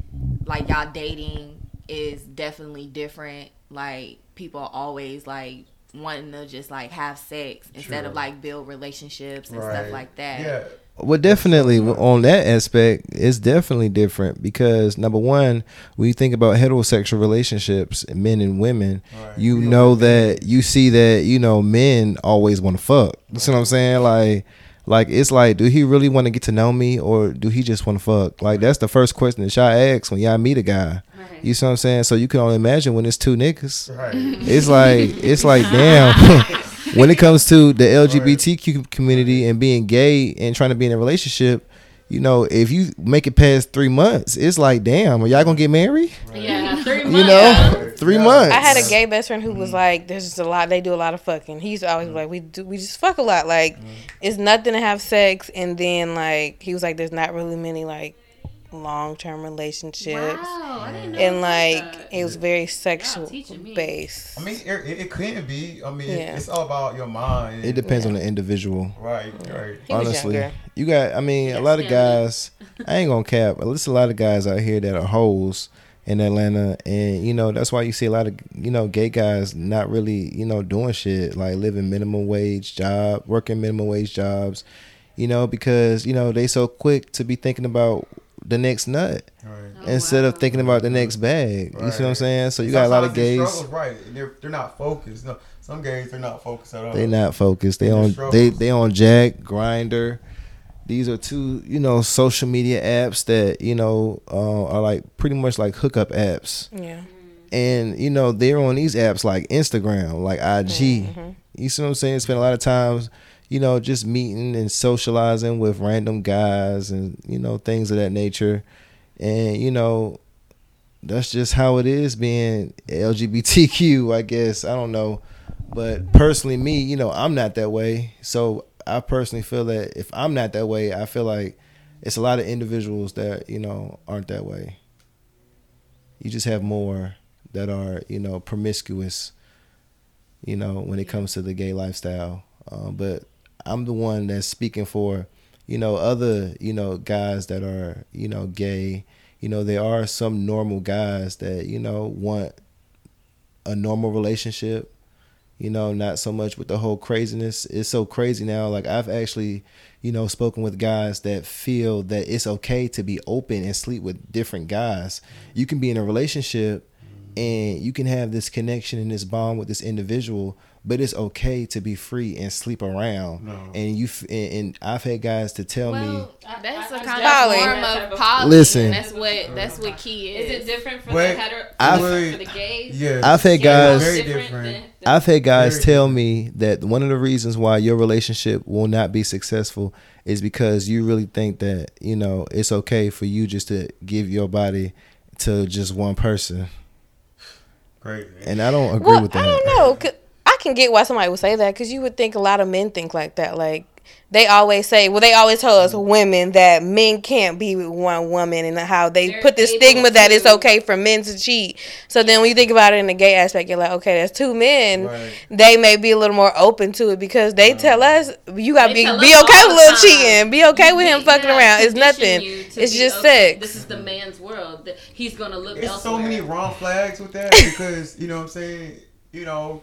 y'all dating is definitely different. Like, people are always, like, wanting to just, like, have sex instead of, like, build relationships and stuff like that. Yeah. Well, definitely on that aspect, it's definitely different because, number one, when you think about heterosexual relationships, men and women, you know that you see that, you know, men always want to fuck. You see what I'm saying? Like it's like, do he really want to get to know me or do he just want to fuck? Like, that's the first question that y'all ask when y'all meet a guy. You see what I'm saying? So you can only imagine when it's two niggas. It's like, damn. When it comes to the LGBTQ community and being gay and trying to be in a relationship, you know, if you make it past 3 months, it's like, damn, are y'all going to get married? Yeah, 3 months. You know, 3 months. I had a gay best friend who was like, there's just a lot, they do a lot of fucking. He's always like, we just fuck a lot. Like, it's nothing to have sex. And then, like, he was like, there's not really many, like, long-term relationships. Wow, I didn't know. And like it was very sexual based. I mean, it can be. I mean, it's all about your mind. It depends on the individual. Right. Honestly, you got. I mean, a lot of guys. I ain't gonna cap. But there's a lot of guys out here that are hoes in Atlanta, and you know that's why you see a lot of gay guys not really doing shit, like living minimum wage job, working minimum wage jobs, because they so quick to be thinking about the next nut instead of thinking about the next bag. You see what I'm saying? So you got a lot of gays. They're not focused. No, some gays they're not focused at all. They're not focused. They on Jack, Grindr. These are two, social media apps that, are like pretty much like hookup apps. Yeah. And, they're on these apps like Instagram, like IG. Mm-hmm. You see what I'm saying? Spend a lot of time, just meeting and socializing with random guys and, things of that nature. And, that's just how it is being LGBTQ, I guess. I don't know. But personally, me, I'm not that way. So I personally feel that if I'm not that way, I feel like it's a lot of individuals that, aren't that way. You just have more that are, promiscuous, when it comes to the gay lifestyle. But I'm the one that's speaking for, other, guys that are, gay. There are some normal guys that, want a normal relationship. Not so much with the whole craziness. It's so crazy now. Like I've actually, spoken with guys that feel that it's okay to be open and sleep with different guys. You can be in a relationship and you can have this connection and this bond with this individual, but it's okay to be free and sleep around. No. And I've had guys to tell me that's a kind of form of poly. Listen, that's what key is. Is it different from for the gays? Yeah, I've had guys. Very different. I've had guys tell me that one of the reasons why your relationship will not be successful is because you really think that it's okay for you just to give your body to just one person. Great. And I don't agree with that. I don't know. I can get why somebody would say that, because you would think a lot of men think like that. Like they always say, they always tell us women that men can't be with one woman, and how they're put this stigma that it's okay for men to cheat. So then when you think about it in the gay aspect, you're like, okay, that's two men. Right. They may be a little more open to it because they tell us you gotta be okay with little cheating, be okay with him fucking around. It's nothing. It's just sex. This is the man's world. He's gonna look. There's so many wrong flags with that because you know what I'm saying.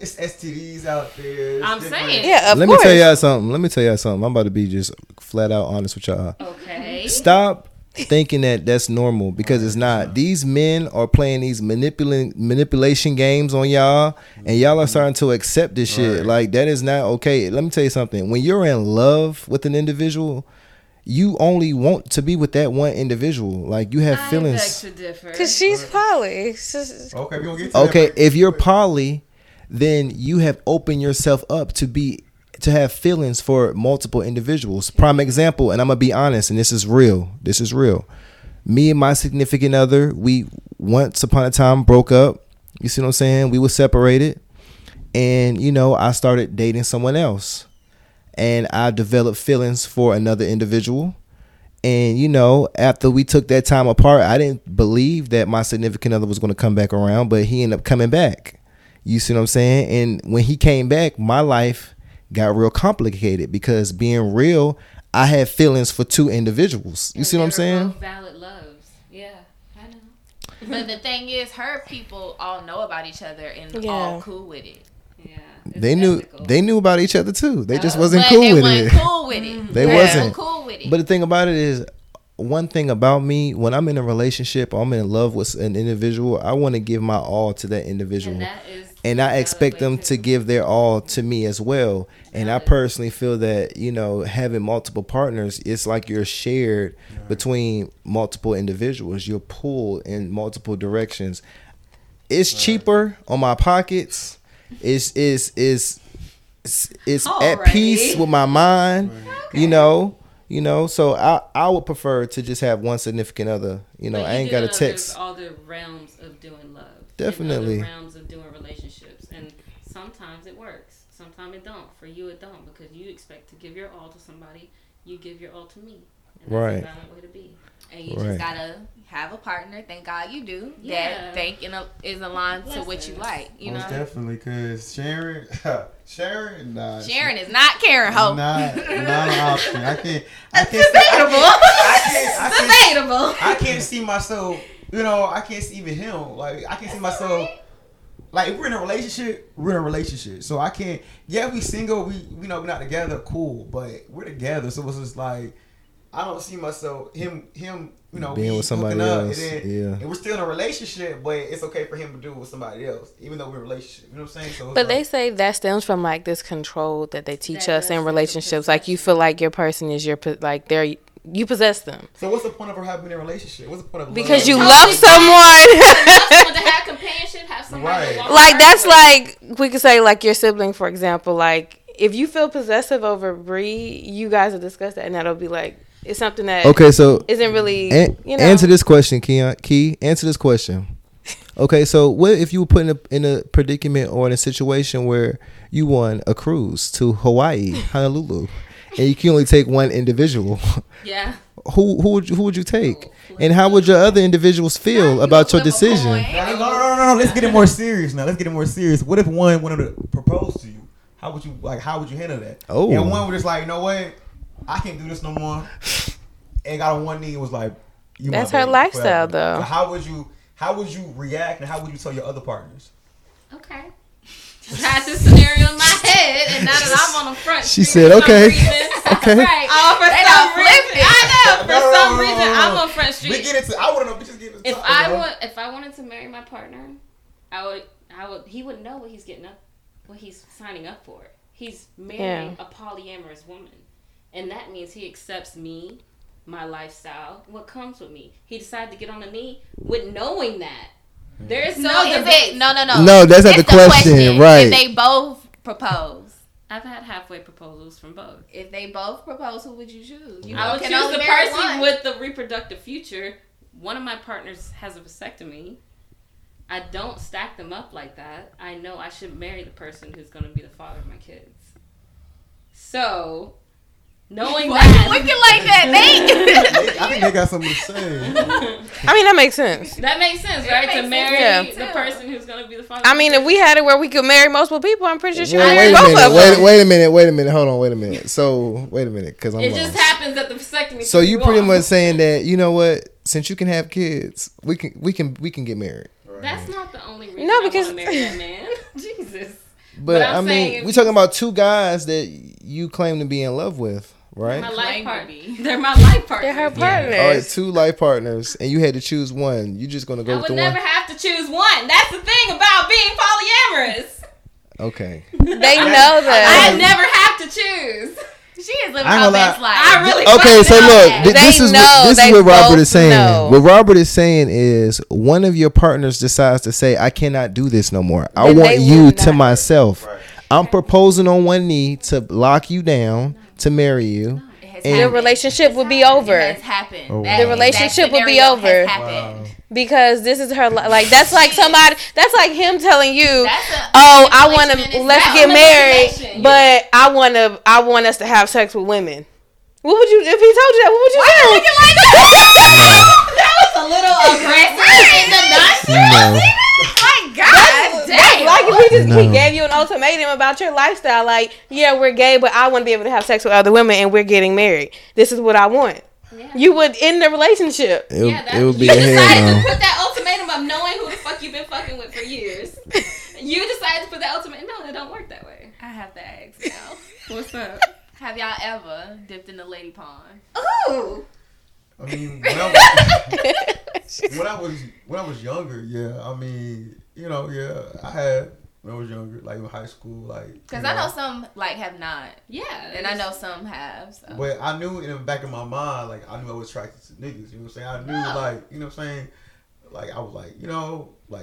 It's STDs out there. I'm saying. Yeah, of course. Let me tell y'all something. I'm about to be just flat out honest with y'all. Okay. Stop thinking that's normal, because it's not. These men are playing these manipulation games on y'all, and y'all are starting to accept this shit. Right. Like, that is not okay. Let me tell you something. When you're in love with an individual, you only want to be with that one individual. Like, you have feelings. I beg to differ. Because she's poly. Okay, we gonna get to that. If you're poly, then you have opened yourself up to have feelings for multiple individuals. Prime example, and I'm gonna be honest, and this is real. Me and my significant other, we once upon a time broke up. You see what I'm saying? We were separated, and I started dating someone else, and I developed feelings for another individual. And after we took that time apart, I didn't believe that my significant other was going to come back around, but he ended up coming back. You see what I'm saying? And when he came back, my life got real complicated, because being real, I had feelings for two individuals. You see what I'm saying? Both valid loves. Yeah, I know. But the thing is, her people all know about each other and all cool with it. Yeah. They knew about each other too. They just wasn't cool with it. They wasn't cool with it. But the thing about it is, one thing about me, when I'm in a relationship, I'm in love with an individual, I want to give my all to that individual. And I expect them to give their all to me as well. And I personally feel that, having multiple partners, it's like you're shared between multiple individuals. You're pulled in multiple directions. It's cheaper on my pockets. It's at peace with my mind, So I would prefer to just have one significant other. But I ain't got to text. All the realms of doing love. Definitely. All the realms of doing relationships, and sometimes it works. Sometimes it don't. For you, it don't, because you expect to give your all to somebody. You give your all to me. And that's a valid way to be. and you just gotta have a partner. Thank God you do. That is aligned to what you like. You know, definitely, because Sharon is not Karen Hope. Not an option. I can't see myself. You know, I can't see even him. Like, I can't see myself. Like, if we're in a relationship, we're in a relationship. So I can't. Yeah, we single. We know we're not together. Cool, but we're together. So it's just like, I don't see myself him. You know, being with somebody else. And we're still in a relationship, but it's okay for him to do it with somebody else, even though we're in a relationship. You know what I'm saying? So, but they say that stems from like this control that they teach us in relationships. Like, you feel like your person is your you possess them. So what's the point of her having a relationship? What's the point of love? Because you love someone. To have companionship, have somebody. Right. Like, that's like, we could say like your sibling, for example. Like, if you feel possessive over Bree, you guys will discuss that, and that'll be like, it's something that isn't really. Answer this question, Key. Answer this question. Okay, so what if you were put in a predicament or in a situation where you won a cruise to Hawaii, Honolulu, and you can only take one individual? Yeah. Who would you take? And how would your other individuals feel about your decision? No. Let's get it more serious now. What if one wanted to propose to you? How would you handle that? Oh. And one was just like, you know what? I can't do this no more. And got on one knee and was like, "You." That's her lifestyle, though. So how would you react, and how would you tell your other partners? Okay. Tried this scenario in my head, and now that I'm on the front, she said, "Okay, okay." Right. For some reason, I'm on front street. I want to know bitches get into. If I wanted to marry my partner, I would. He wouldn't know what he's signing up for. He's marrying a polyamorous woman. And that means he accepts me, my lifestyle, what comes with me. He decided to get on a knee with knowing that. There is no. No, that's not the question. Right. If they both propose. I've had halfway proposals from both. If they both propose, who would you choose? I would choose the person with the reproductive future. One of my partners has a vasectomy. I don't stack them up like that. I know I should marry the person who's going to be the father of my kids. So... Knowing that. Looking like that, Nate. I think they got something to say. I mean, that makes sense. Right? To marry the person who's going to be the father. I mean, if we had it where we could marry multiple people, I'm pretty sure she would marry both of them. Wait a minute. Hold on, wait a minute. Because it just happens that the vasectomy. So you're pretty much saying that, you know what? Since you can have kids, we can get married. Right. That's not the only reason I want to marry that man. Jesus. But I mean, we're talking about two guys that you claim to be in love with. Right? They're my life partner. They're her partners. All right, two life partners, and you had to choose one. You're just gonna go with the one. I would never have to choose one. That's the thing about being polyamorous. Okay. They know that. I never have to choose. She is living her best life. I really. Okay, so look, this is what Robert is saying. Know. What Robert is saying is one of your partners decides to say, "I cannot do this no more. I want you to myself. Right. I'm proposing on one knee to lock you down." To marry you, and the relationship would be over. It has happened. Oh, wow. The relationship would be over because this is her. Like that's like somebody. That's like him telling you, "Oh, I want to. Let's get married, but I want us to have sex with women." What would you if he told you that? What would you do? Why looking like that? That was a little aggressive. In the nostrils. Like if he gave you an ultimatum about your lifestyle, like, yeah, we're gay, but I want to be able to have sex with other women, and we're getting married. This is what I want. Yeah. You would end the relationship. It would be a hell no. You decided to put that ultimatum of knowing who the fuck you've been fucking with for years. You decided to put that ultimatum. No, it don't work that way. I have to ask now. What's up? Have y'all ever dipped in the lady pond? Ooh. I mean, when I was younger, I had when I was younger, like in high school, like because I know some like have not, and I know some have. So. But I knew in the back of my mind, like I knew I was attracted to niggas. You know what I'm saying? I knew, like I was like,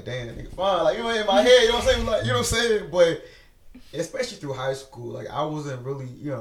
damn, that nigga fine, like in my head, you know what I'm saying? But especially through high school, like I wasn't really, I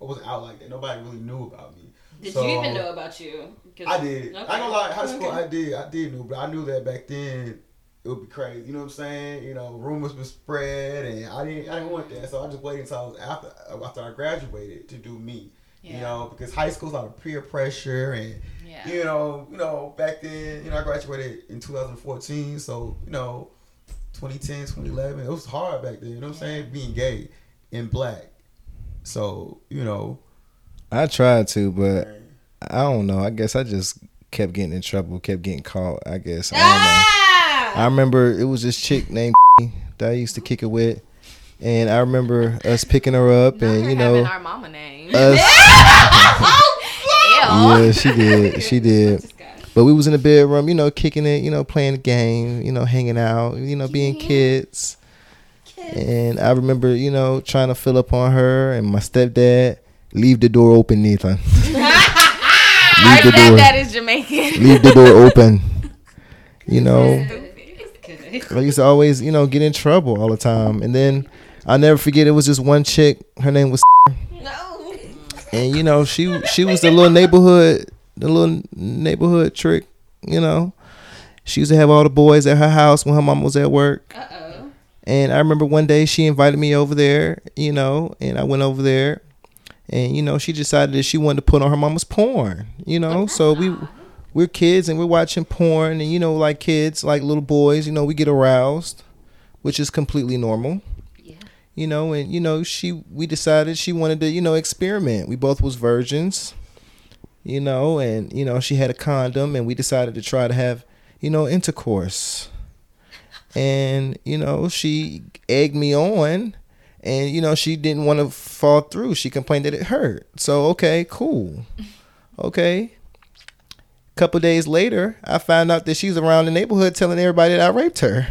wasn't out like that. Nobody really knew about me. Did you even know about you? I did. Okay. I ain't gonna lie, high school, okay. I did know, but I knew that back then it would be crazy. You know what I'm saying? Rumors were spread, and I didn't want that, so I just waited until I was after I graduated to do me. Yeah. You know, because high school's a lot of peer pressure, and yeah. you know, back then, I graduated in 2014, so 2010, 2011, it was hard back then. You know what I'm saying? Being gay and black, so I tried to, but I don't know. I guess I just kept getting in trouble, kept getting caught. I guess I don't know. I remember it was this chick named that I used to kick it with. And I remember us picking her up, and our mama name. Yeah, she did. But we was in the bedroom, kicking it, playing the game, hanging out, being kids. And I remember, trying to fill up on her, and my stepdad leave the door open, Nathan. Our stepdad is Jamaican. Leave the door open. I used to always, get in trouble all the time, and then. I'll never forget, it was just one chick. Her name was No. And she was the little neighborhood trick, She used to have all the boys at her house when her mom was at work. Uh-oh. And I remember one day she invited me over there, and I went over there, and she decided that she wanted to put on her mama's porn, So we're kids and we're watching porn, and like kids, like little boys, we get aroused, which is completely normal. And we decided she wanted to, experiment. We both was virgins, and she had a condom, and we decided to try to have, intercourse. And she egged me on, and she didn't want to fall through. She complained that it hurt. So okay, cool. Okay. Couple days later, I found out that she's around the neighborhood telling everybody that I raped her.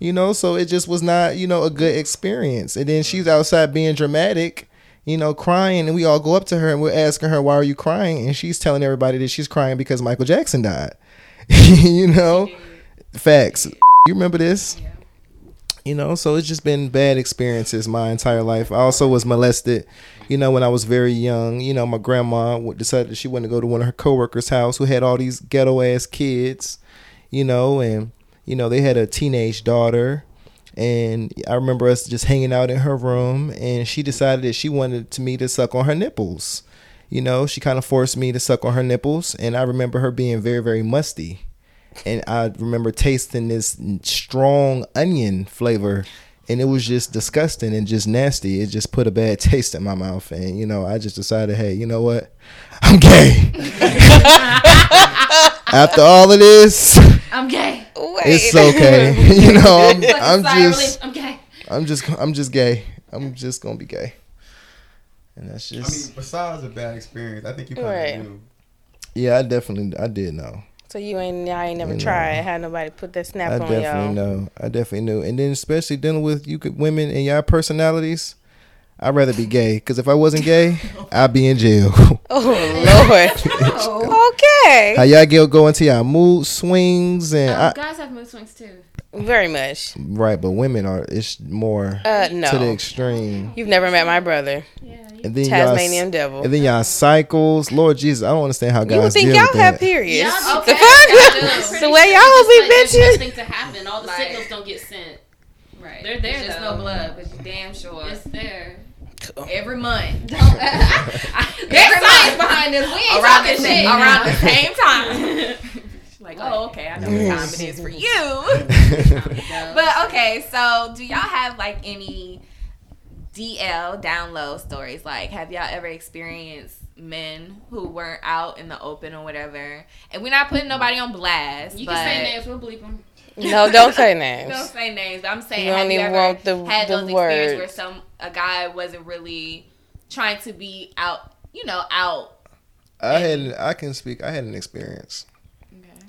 So it just was not, a good experience. And then she's outside being dramatic, crying. And we all go up to her and we're asking her, why are you crying? And she's telling everybody that she's crying because Michael Jackson died. Facts. You remember this? Yeah. So it's just been bad experiences my entire life. I also was molested, when I was very young. My grandma decided that she wanted to go to one of her coworkers' house who had all these ghetto-ass kids, and... they had a teenage daughter, and I remember us just hanging out in her room, and she decided that she wanted me to suck on her nipples. She kind of forced me to suck on her nipples, and I remember her being very, very musty. And I remember tasting this strong onion flavor, and it was just disgusting and just nasty. It just put a bad taste in my mouth, and, I just decided, hey, you know what? I'm gay. After all of this, I'm gay. Wait. It's okay. I'm just gay. I'm just gonna be gay. And that's just besides a bad experience, I think you probably knew. Yeah, I did know. So y'all ain't never tried, had nobody put that snap on y'all. I definitely knew. And then especially dealing with women and y'all personalities, I'd rather be gay, because if I wasn't gay, I'd be in jail. Oh, Lord. Okay. How y'all go into y'all mood swings? And guys have mood swings, too. Very much. Right, but women are, it's more to the extreme. You've never met my brother. Yeah. And then Tasmanian devil. And then y'all cycles. Lord Jesus, I don't understand how guys deal with that. You think y'all have periods. Okay. The way y'all be bitches. Nothing to happen. All the signals don't get sent. Right. They're there, there's no blood, but you're damn sure. It's there. Every month. There's science behind this. We ain't talking shit. Around the same time. Like, okay, I know what time it is for you. But, okay, so do y'all have, any DL, download stories? Have y'all ever experienced men who weren't out in the open or whatever? And we're not putting nobody on blast. You can say names. We'll bleep them. No, don't say names. Don't say names. I'm saying, have you ever had those experiences where a guy wasn't really trying to be out, out? I had an experience. Okay.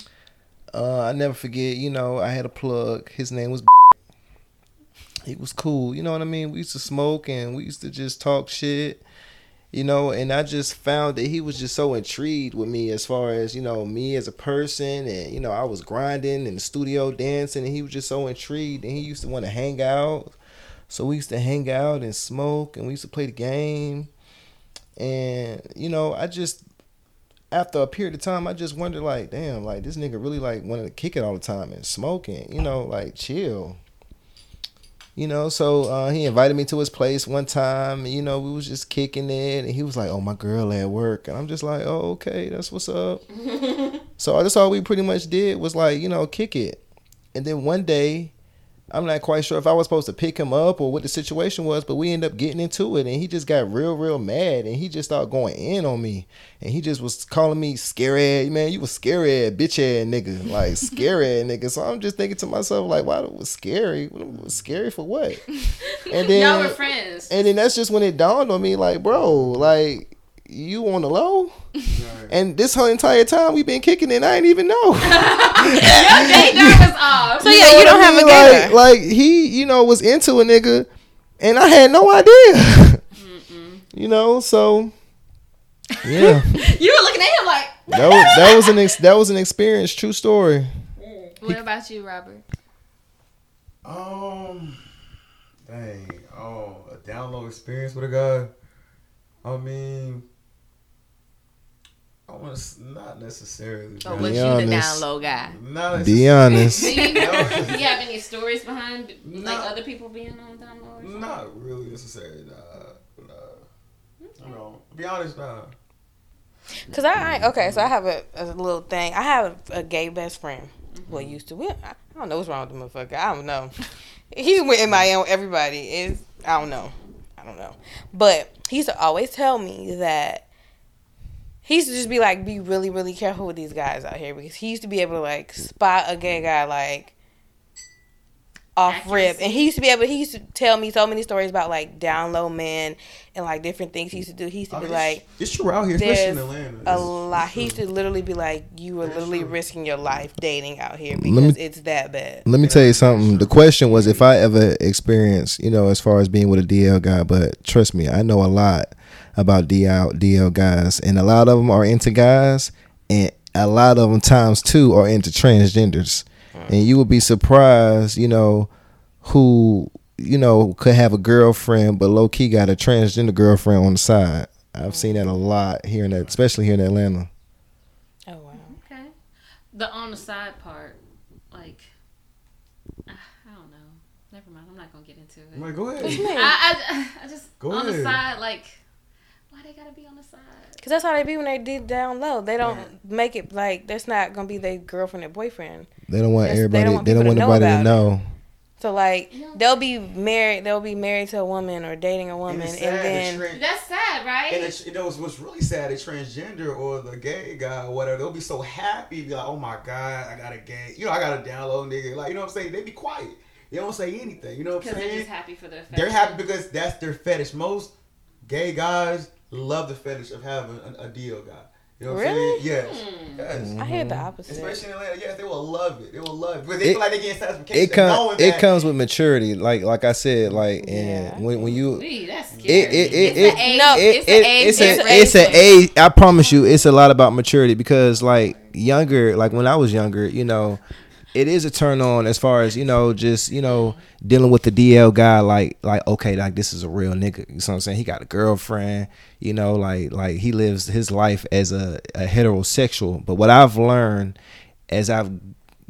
I never forget, I had a plug. His name was He was cool. You know what I mean? We used to smoke and we used to just talk shit. And I just found that he was just so intrigued with me as far as, me as a person. And, I was grinding in the studio dancing, and he was just so intrigued. And he used to want to hang out. So we used to hang out and smoke, and we used to play the game. And, I just, after a period of time, I just wondered, damn, this nigga really, wanted to kick it all the time and smoking, chill. You know, so he invited me to his place one time. And, you know, we was just kicking it, and he was like, "Oh, my girl at work," and I'm just like, "Oh, okay, that's what's up." So that's all we pretty much did was like, you know, kick it. And then one day, I'm not quite sure if I was supposed to pick him up or what the situation was, but we ended up getting into it, and he just got real mad, and he just started going in on me, and he just was calling me scary, man, you was scary, bitch-ass nigga, like scary nigga. So I'm just thinking to myself, like, why it was scary? Scary for what? And then y'all were friends. And then that's just when it dawned on me, like, bro, like, you on the low? Right. And this whole entire time we've been kicking it and I ain't even know. Your gaydar was off. So yeah, you don't have a gaydar. Like he, you know, was into a nigga and I had no idea. You know, so yeah. You were looking at him like that was an experience, true story. What about you, Robert? A down low experience with a guy. I mean, I was not necessarily. So was you the down low guy? Be honest. Do you have any stories behind other people being on down low? Or something? Not really necessarily. Nah. Okay. You know, be honest, nah. Cause I have a little thing. I have a gay best friend. Mm-hmm. Well, used to. I don't know what's wrong with the motherfucker. I don't know. He went MIA on everybody. I don't know. But he used to always tell me that he used to just be like, be really, really careful with these guys out here, because he used to be able to like spot a gay guy like off rip. And he used to tell me so many stories about like down low men and like different things he used to do. He used to be like, it's true out here, especially in Atlanta. He used to literally be like, you are literally risking your life dating out here because it's that bad. Let me tell you something. The question was if I ever experienced, you know, as far as being with a DL guy, but trust me, I know a lot about DL guys, and a lot of them are into guys, and a lot of them times too are into transgenders. And you would be surprised, you know, who, you know, could have a girlfriend, but low key got a transgender girlfriend on the side. I've seen that a lot here in that, especially here in Atlanta. Oh, wow. Okay. The on the side part, like, I don't know. Never mind. I'm not going to get into it. Like, go ahead. I just, go on ahead. The side, like, why they got to be on the side? Because that's how they be when they did down low. They don't make it like that's not going to be their girlfriend or boyfriend. They don't want everybody. They don't want anybody to know. So like they'll be married to a woman or dating a woman, and then that's sad, right? And it, you know what's really sad? A transgender or the gay guy, or whatever. They'll be so happy, be like, "Oh my god, I got a gay, you know, I got a down low nigga." Like you know what I'm saying? They be quiet. They don't say anything. You know what I'm saying? Because they're just happy for their fetish. They're happy because that's their fetish. Most gay guys love the fetish of having a DL guy. You know what really? I'm saying? Yes. Mm-hmm. I hear the opposite. Especially in Atlanta, yes, they will love it. They will love it. But they feel like they get satisfaction. It comes with maturity, like I said, like and when you that's scary. It's an age. I promise you, it's a lot about maturity because like younger, like when I was younger, you know. It is a turn on as far as, you know, just, you know, dealing with the DL guy like okay, like this is a real nigga. You know what I'm saying? He got a girlfriend, you know, like he lives his life as a heterosexual. But what I've learned as I've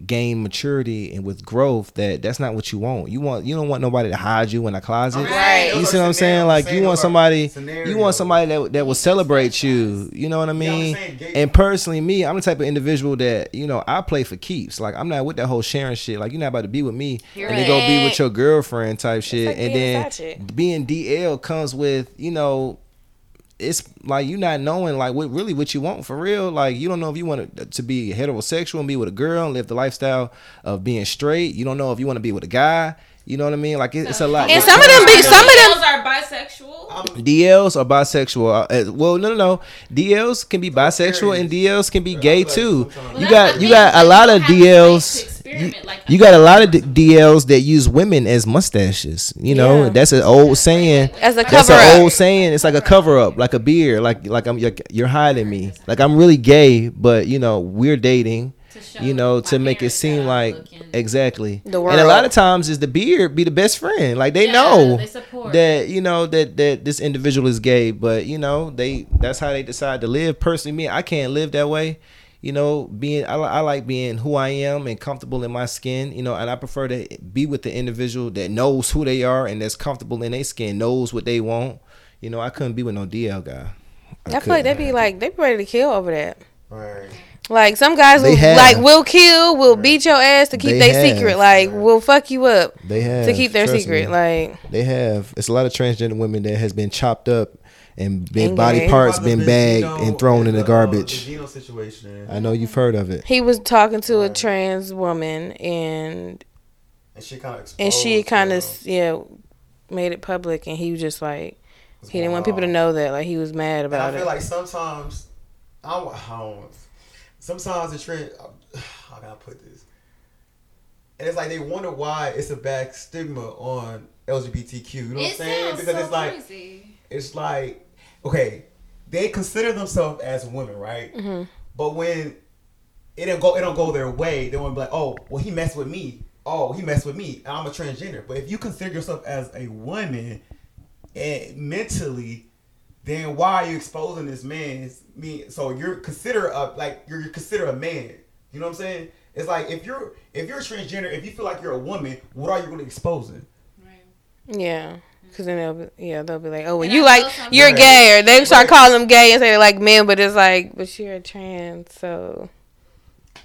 gained maturity and with growth that's not what you want. You don't want nobody to hide you in a closet. Right. You see what I'm saying? Like you want somebody that will celebrate you. You know what I mean? And personally me, I'm the type of individual that, you know, I play for keeps. Like I'm not with that whole sharing shit. Like you're not about to be with me and then go be with your girlfriend type shit. And then being DL comes with, you know, it's like you not knowing like what you want for real. Like you don't know if you want to be heterosexual and be with a girl and live the lifestyle of being straight. You don't know if you want to be with a guy. You know what I mean? Like it's a lot. And some of them are bisexual. DLs are bisexual. Well, no. DLs can be bisexual and DLs can be gay too. You got a lot of DLs. You got a lot of DLs that use women as mustaches. You know, that's an old saying. It's like a cover up, like a beard, like I'm you're hiding me. Like I'm really gay, but you know we're dating. You know, to make it seem like exactly. And a lot of times is the beard be the best friend. Like they know that you know that this individual is gay, but you know that's how they decide to live. Personally, me, I can't live that way. you know, being I like being who I am and comfortable in my skin, you know, and I prefer to be with the individual that knows who they are and that's comfortable in their skin, knows what they want. You know, I couldn't be with no DL guy. I feel like they be ready to kill over that. Right. Like some guys will beat your ass to keep their secret. Like will fuck you up. They have to keep their secret. Like they have. It's a lot of transgender women that has been chopped up and their body parts been bagged and thrown in the garbage. The Geno situation. I know you've heard of it. He was talking to a trans woman and she kind of exposed, and she kind of made it public, and he was just like he didn't want people to know that. Like he was mad about it. I feel like sometimes sometimes the trend, how can I put this? And it's like they wonder why it's a bad stigma on LGBTQ. You know what I'm saying? Because so it's like crazy. It's like okay, they consider themselves as women, right? Mm-hmm. But when it don't go their way, they want to be like, oh, well, he messed with me. Oh, he messed with me. I'm a transgender. But if you consider yourself as a woman and mentally, then why are you exposing this man's me? So you're considered a man. You know what I'm saying? It's like if you're transgender, if you feel like you're a woman, what are you really exposing? Right. Yeah, because then they'll be like, oh, well, you like you're gay, or they start calling them gay and say they like men, but it's like, but you're a trans, so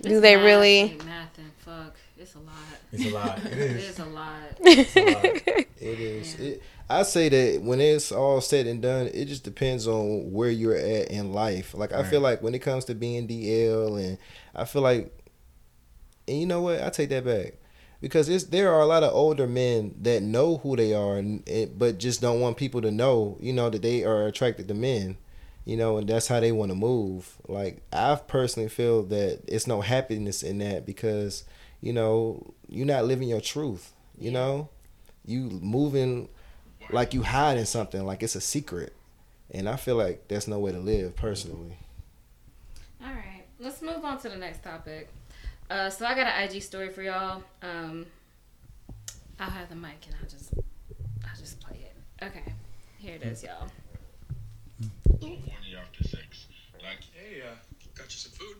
do they really? Nothing. Fuck. It's a lot. It's a lot. It is. It's a lot. It's a lot. It is. Yeah. I say that when it's all said and done, it just depends on where you're at in life. Like, right. I feel like when it comes to being DL, and I feel like, and you know what? I take that back. Because there are a lot of older men that know who they are, but just don't want people to know, you know, that they are attracted to men, you know, and that's how they want to move. Like, I personally feel that it's no happiness in that because, you know, you're not living your truth, you know? You moving... like you hiding something, like it's a secret, and I feel like that's no way to live personally. All right, let's move on to the next topic. So I got an IG story for y'all. I'll have the mic and I'll just play it. Okay, here it is, y'all. Ooh, horny after sex. Like, hey, got you some food?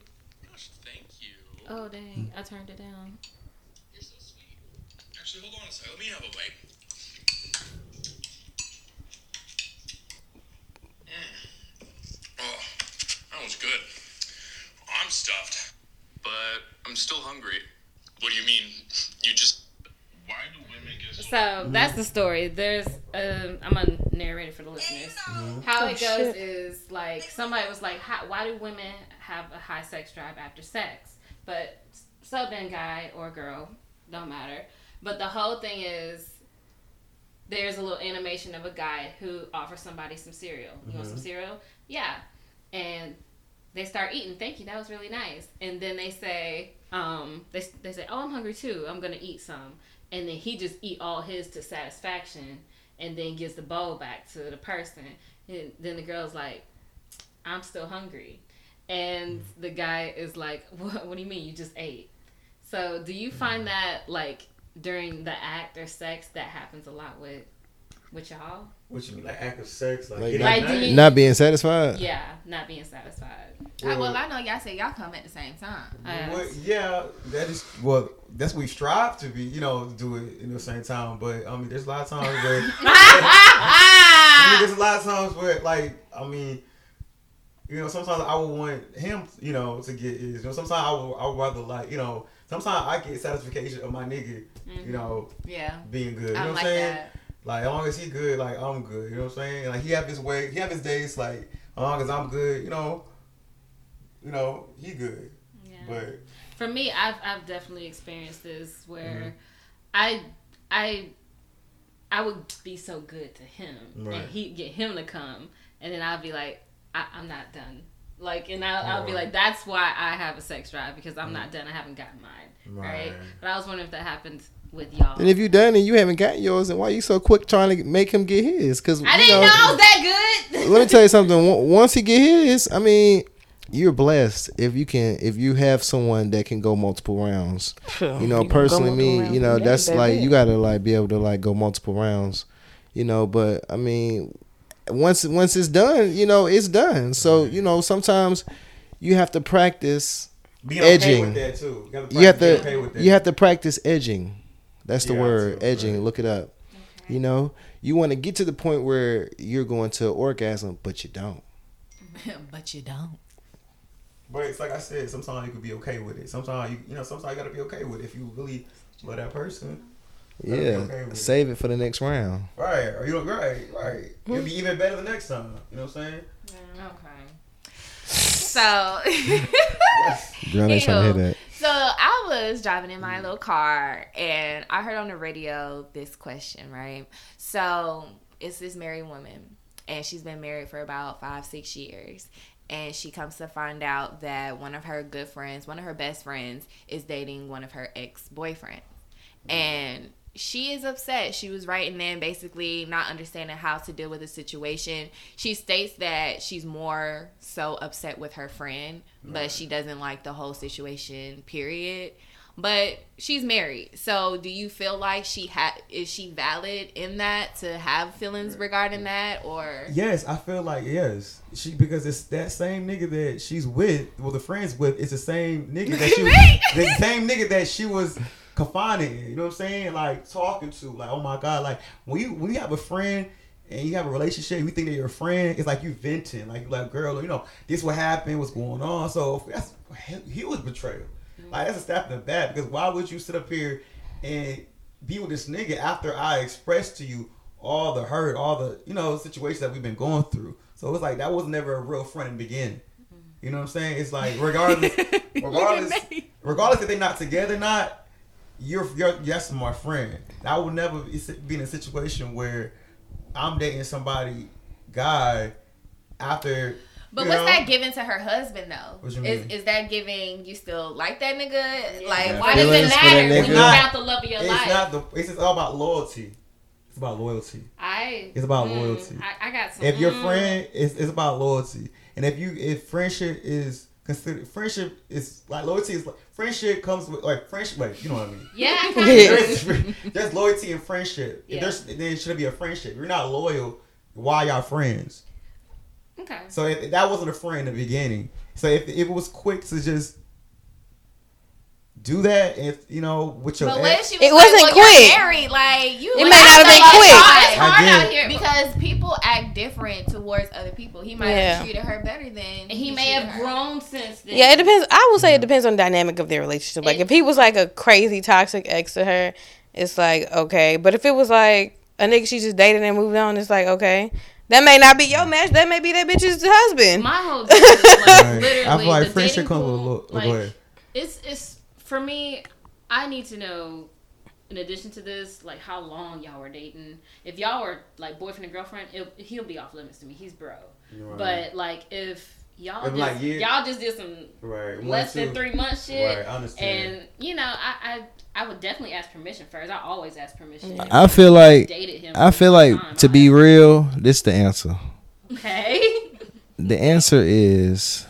Gosh, thank you. Oh dang, I turned it down. You're so sweet. Actually, hold on a second. Let me have a bite. Was good. I'm stuffed, but I'm still hungry. What do you mean? You just... Why do women get so that's the story. There's I'm gonna narrate it for the listeners. Mm-hmm. How it goes is like somebody was like, why do women have a high sex drive after sex? But sub-in guy or girl, don't matter. But the whole thing is there's a little animation of a guy who offers somebody some cereal. You want some cereal? Yeah. And they start eating. Thank you. That was really nice. And then they say, they say, oh, I'm hungry too. I'm gonna eat some. And then he just eat all his to satisfaction, and then gives the bowl back to the person. And then the girl's like, I'm still hungry. And the guy is like, what do you mean? You just ate. So do you find that like during the act or sex that happens a lot with y'all? Which would be like act of sex, not being satisfied. Yeah, not being satisfied. Well, I know y'all say y'all come at the same time. That's what we strive to be. You know, do it in the same time. But I mean, there's a lot of times where you know, sometimes I would want him, you know, to get his. You know, sometimes I would rather like, you know, sometimes I get satisfaction of my nigga, you know, being good. You know what I'm saying? That. Like, as long as he good, like, I'm good. You know what I'm saying? Like, he have his days, like, as long as I'm good, you know, he good. Yeah. But for me, I've definitely experienced this where I would be so good to him. Right. And he'd get him to come. And then I'd be like, I'm not done. Like, and I'll be like, that's why I have a sex drive, because I'm not done. I haven't gotten mine. Right. But I was wondering if that happens with y'all. And if you done and you haven't got yours, then why are you so quick trying to make him get his? Cause I didn't know I was that good. Let me tell you something. Once he get his, I mean, you're blessed if you have someone that can go multiple rounds. You know, personally, me, you know, that's like you gotta like be able to like go multiple rounds. You know, but I mean, once it's done, you know, it's done. So you know, sometimes you have to practice edging. You have to practice edging. That's the word, edging. Right. Look it up. Okay. You know, you want to get to the point where you're going to orgasm, but you don't. But it's like I said, sometimes you could be okay with it. Sometimes you gotta be okay with it if you really love that person. Yeah, okay, save it for the next round. Right, are you right? Right, it'll be even better the next time. You know what I'm saying? Okay. So, girl, they trying to hear that. So I was driving in my little car and I heard on the radio this question. Right, so it's this married woman and she's been married for about 5-6 years. And she comes to find out that one of her good friends, one of her best friends, is dating one of her ex-boyfriends. And she is upset. She was writing in basically not understanding how to deal with the situation. She states that she's more so upset with her friend, but she doesn't like the whole situation, period. But she's married. So do you feel like is she valid in that to have feelings regarding that, or? Yes, I feel like yes. Because it's that same nigga that she's with, well the friend's with, it's the same nigga that she was, the same nigga that she was confiding in, you know what I'm saying? Like talking to, like, oh my God, like when you have a friend and you have a relationship, you think that you're a friend, it's like you venting, like girl, you know, this what happened, what's going on. So that's huge betrayal. Like, that's a step in the back, because why would you sit up here and be with this nigga after I expressed to you all the hurt, all the, you know, situations that we've been going through? So it's like, that was never a real friend in the beginning. You know what I'm saying? It's like, regardless if they're not together or not, that's my friend. I would never be in a situation where I'm dating somebody, guy, after... But what's that giving to her husband though? What you mean? Is that giving you still like that nigga? Like why does it matter when you found the love of your life? It's just all about loyalty. It's about loyalty. It's about loyalty. I got some. If your friend, it's about loyalty, and if friendship is considered, friendship is like loyalty is like friendship comes with like friendship, like you know what I mean? Yeah. there's loyalty and friendship. Yeah. There should be a friendship. If you're not loyal, why y'all friends? Okay. So that wasn't a friend in the beginning. So if it was quick to just do that, if you know, with your ex, it wasn't quick. Married, like you, it might not have been quick. It's hard out here because people act different towards other people. He might have treated her better than, and he may have grown since then. Yeah, it depends. I would say it depends on the dynamic of their relationship. Like if he was like a crazy toxic ex to her, it's like okay. But if it was like a nigga she just dated and moved on, it's like okay. That may not be your match. That may be that bitch's husband. My whole thing is like literally. I feel like friendship comes with a little. Like, it's for me. I need to know, in addition to this, like how long y'all were dating. If y'all were like boyfriend and girlfriend, he'll be off limits to me. He's bro. Right. But like if y'all just, like, y'all just did some less than 3 months shit, right, I understand. And you know I would definitely ask permission first. I always ask permission. I feel like to be real, this is the answer. Okay. The answer is,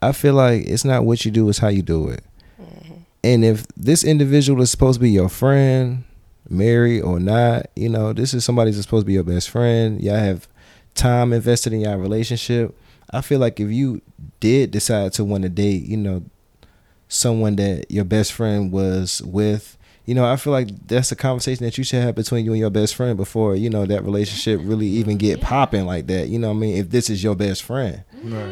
I feel like it's not what you do, it's how you do it. Mm-hmm. And if this individual is supposed to be your friend, married or not, you know, this is somebody that's supposed to be your best friend. Y'all have time invested in y'all relationship. I feel like if you did decide to want to date, you know, someone that your best friend was with, you know, I feel like that's a conversation that you should have between you and your best friend before, you know, that relationship really even get popping like that. You know what I mean? If this is your best friend,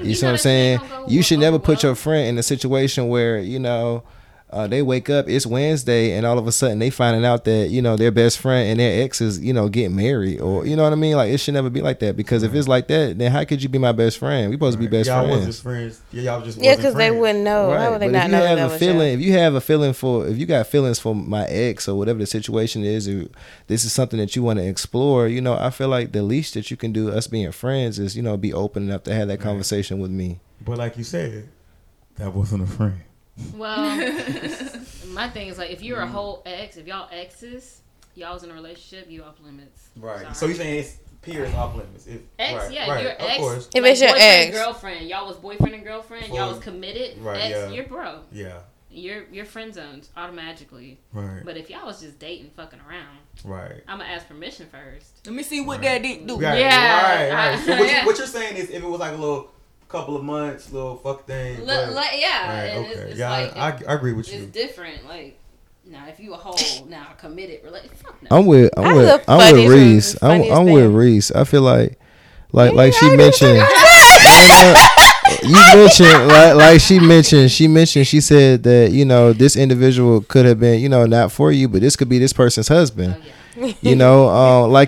you see what I'm saying? You should never put your friend in a situation where, you know, they wake up, it's Wednesday, and all of a sudden they finding out that, you know, their best friend and their ex is, you know, getting married, or you know what I mean? Like it should never be like that, because if it's like that, then how could you be my best friend? We supposed to be best y'all friends. Wasn't friends. Yeah, y'all just yeah, because they wouldn't know. Right. How would they not know? If you got feelings for my ex or whatever the situation is, or this is something that you want to explore, you know, I feel like the least that you can do, us being friends, is, you know, be open enough to have that conversation with me. But like you said, that wasn't a friend. Well, my thing is like, if you're a whole ex, if y'all exes, y'all was in a relationship, you off limits. Right. Sorry. So you saying it's peers off limits? Your ex. Of course. If it's your ex, girlfriend, y'all was boyfriend and girlfriend, y'all was committed. Right. Ex, you're bro. Yeah. Your friend zones automatically. Right. But if y'all was just dating, fucking around. Right. I'm gonna ask permission first. Let me see what that dick do. Right. So what you're saying is, if it was like a little couple of months, little fuck thing. I agree with you. It's different, like. Now, if you a whole now committed, related, fuck no. I'm with Reese. I'm with Reese. I feel like she mentioned. You mentioned like she mentioned. She said that this individual could have been not for you, but this could be this person's husband. Oh, yeah. Like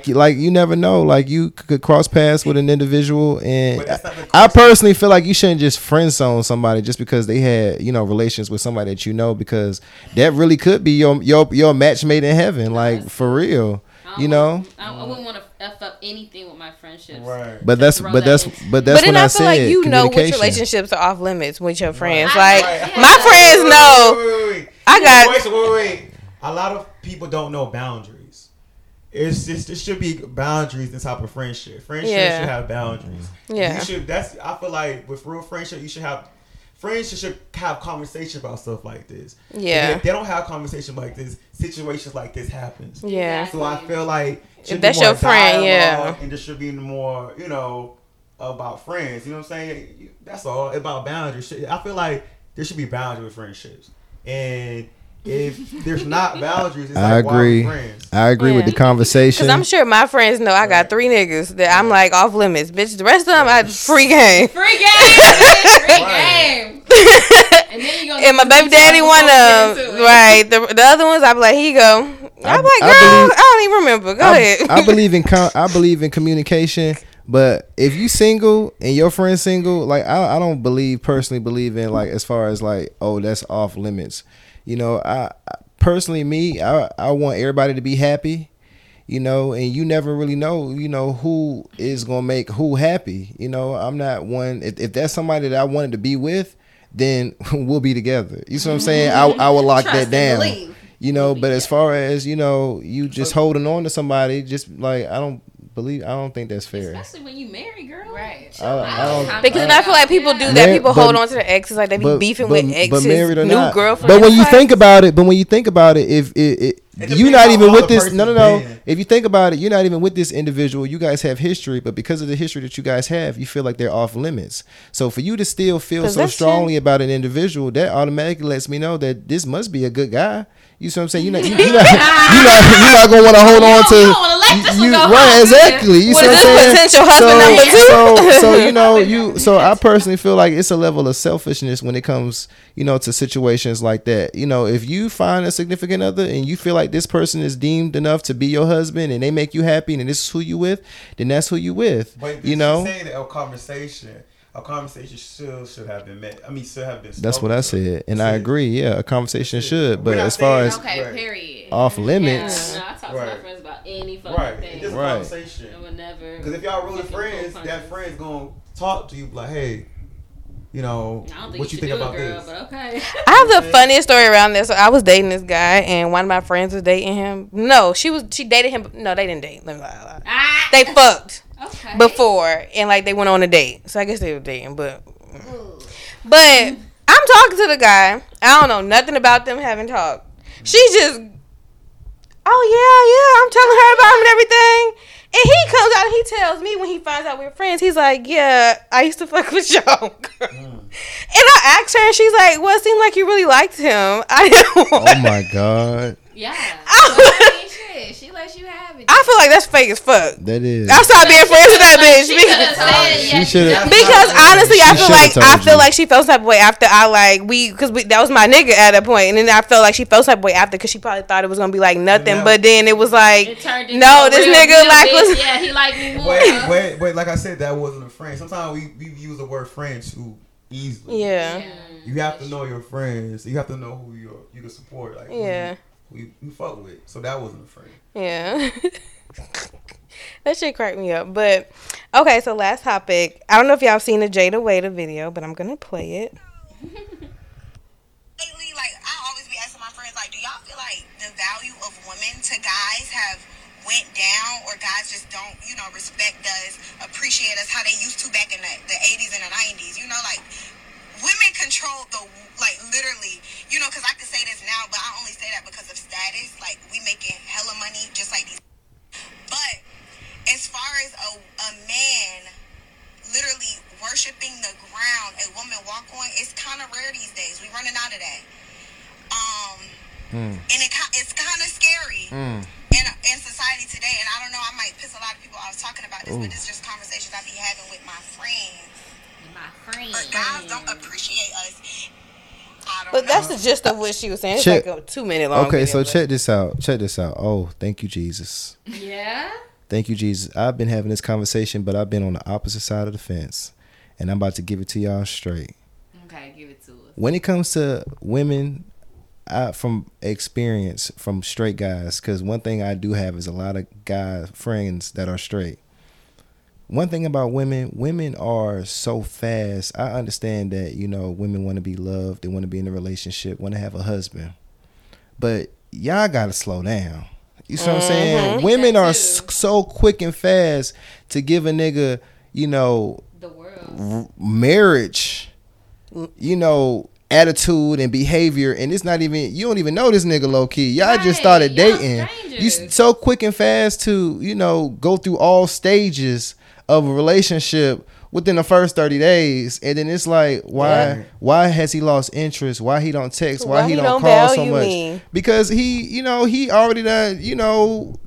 you never know. Like you could cross paths with an individual, and I personally feel like you shouldn't just friend zone somebody just because they had relations with somebody that because that really could be your match made in heaven. Like for real, I wouldn't want to f up anything with my friendships. Right. But that's what I said. But then I feel like which relationships are off limits with your friends. Right. Wait. A lot of people don't know boundaries. It's just it should be boundaries inside of friendship. Should have boundaries. Yeah, you should. I feel like with real friendship, you should have conversation about stuff like this. Yeah, and if they don't have conversation like this, situations like this happens. Yeah, so I feel like if that's your friend, and there should be more, about friends. You know what I'm saying? That's all about boundaries. I feel like there should be boundaries with friendships. And if there's not boundaries, it's agree. Friends. I agree with the conversation. Because I'm sure my friends know I got three niggas that I'm like off limits, bitch. The rest of them, I free game. Free game. And then you and my baby daddy one of them. Right. The other ones, I be like, here you go. I don't even remember. Go ahead. I believe in communication. But if you single and your friend's single, like I don't personally believe in like as far as like that's off limits. I want everybody to be happy, and you never really know, who is going to make who happy. I'm not one. If that's somebody that I wanted to be with, then we'll be together. You see what I'm saying? I will lock that down, but as far as, you just holding on to somebody, just like, I don't think that's fair. Especially when you marry, girl. Right. I feel like people do that. People hold on to their exes, like they be beefing with exes, new girlfriends. But when you think about it, if you're not even with this, no. If you think about it, you're not even with this individual. You guys have history, but because of the history that you guys have, you feel like they're off limits. So for you to still feel so strongly about an individual, that automatically lets me know that this must be a good guy. You see what I'm saying? You're not gonna want to hold on to. Exactly. You see what I'm saying? Potential husband number two. So I personally feel like it's a level of selfishness when it comes, to situations like that. If you find a significant other and you feel like this person is deemed enough to be your husband and they make you happy and this is who you with, then that's who you with. But you're saying that a conversation should have been met. Should have been. That's what I said, and I agree. Yeah, a conversation should, but as far as off limits, I talk to my friends about any fucking thing. Just a conversation. Because if y'all really friends, that friend's gonna talk to you like, hey, what you think about this? But okay. I have the funniest story around this. So I was dating this guy, and one of my friends was dating him. No, she dated him. No, they didn't date. Let me lie. They fucked. Okay. Before and like they went on a date, so I guess they were dating. But I'm talking to the guy. I don't know nothing about them. Haven't talked. She just, I'm telling her about him and everything. And he comes out and he tells me when he finds out we're friends. He's like, yeah, I used to fuck with y'all, girl. And I asked her, and she's like, well, it seemed like you really liked him. I didn't want. Oh my god. Yeah. She lets you have it. I feel like that's fake as fuck. That is. I stopped being friends with that bitch. Because honestly, I feel like she felt some type of way after that was my nigga at that point, and then I felt like she felt some type of way after because she probably thought it was gonna be like nothing, but then it was like no, this nigga like was he liked me more. But like I said, that wasn't a friend. Sometimes we use the word friend too easily. Yeah. You have to know your friends. You have to know who you can support. Like We fuck with, so that wasn't a friend. Yeah. That shit cracked me up. But okay, so last topic. I don't know if y'all have seen the Jada Wada video, but I'm gonna play it. Lately, like I always be asking my friends, like, do y'all feel like the value of women to guys have went down, or guys just don't, respect us, appreciate us how they used to back in the 80s and the 90s? Like women control the literally, because I could say this now, but I only say that because of status. Like, we making hella money, just like these. But as far as a man literally worshiping the ground. none of that. And it's kind of scary in society today. And I don't know, I might piss a lot of people off talking about this, but it's just conversations I be having with my friends. But guys don't appreciate us. But that's the gist of what she was saying. It's like a 2-minute long video. Okay, so check this out. Oh, thank you, Jesus. Yeah? Thank you, Jesus. I've been having this conversation, but I've been on the opposite side of the fence. And I'm about to give it to y'all straight. Okay, give it to us. When it comes to women, from experience from straight guys, because one thing I do have is a lot of guy friends that are straight. One thing about women are so fast. I understand that, you know, women want to be loved. They want to be in a relationship, want to have a husband. But y'all got to slow down. You see what I'm saying? Women are so quick and fast to give a nigga, you know, the world, marriage, you know, attitude and behavior. And it's not even, you don't even know this nigga low key. Y'all just started dating. You so quick and fast to, you know, go through all stages of a relationship within the first 30 days, and then it's like, why has he lost interest? Why he don't text? Why he don't call so much? Because he already done,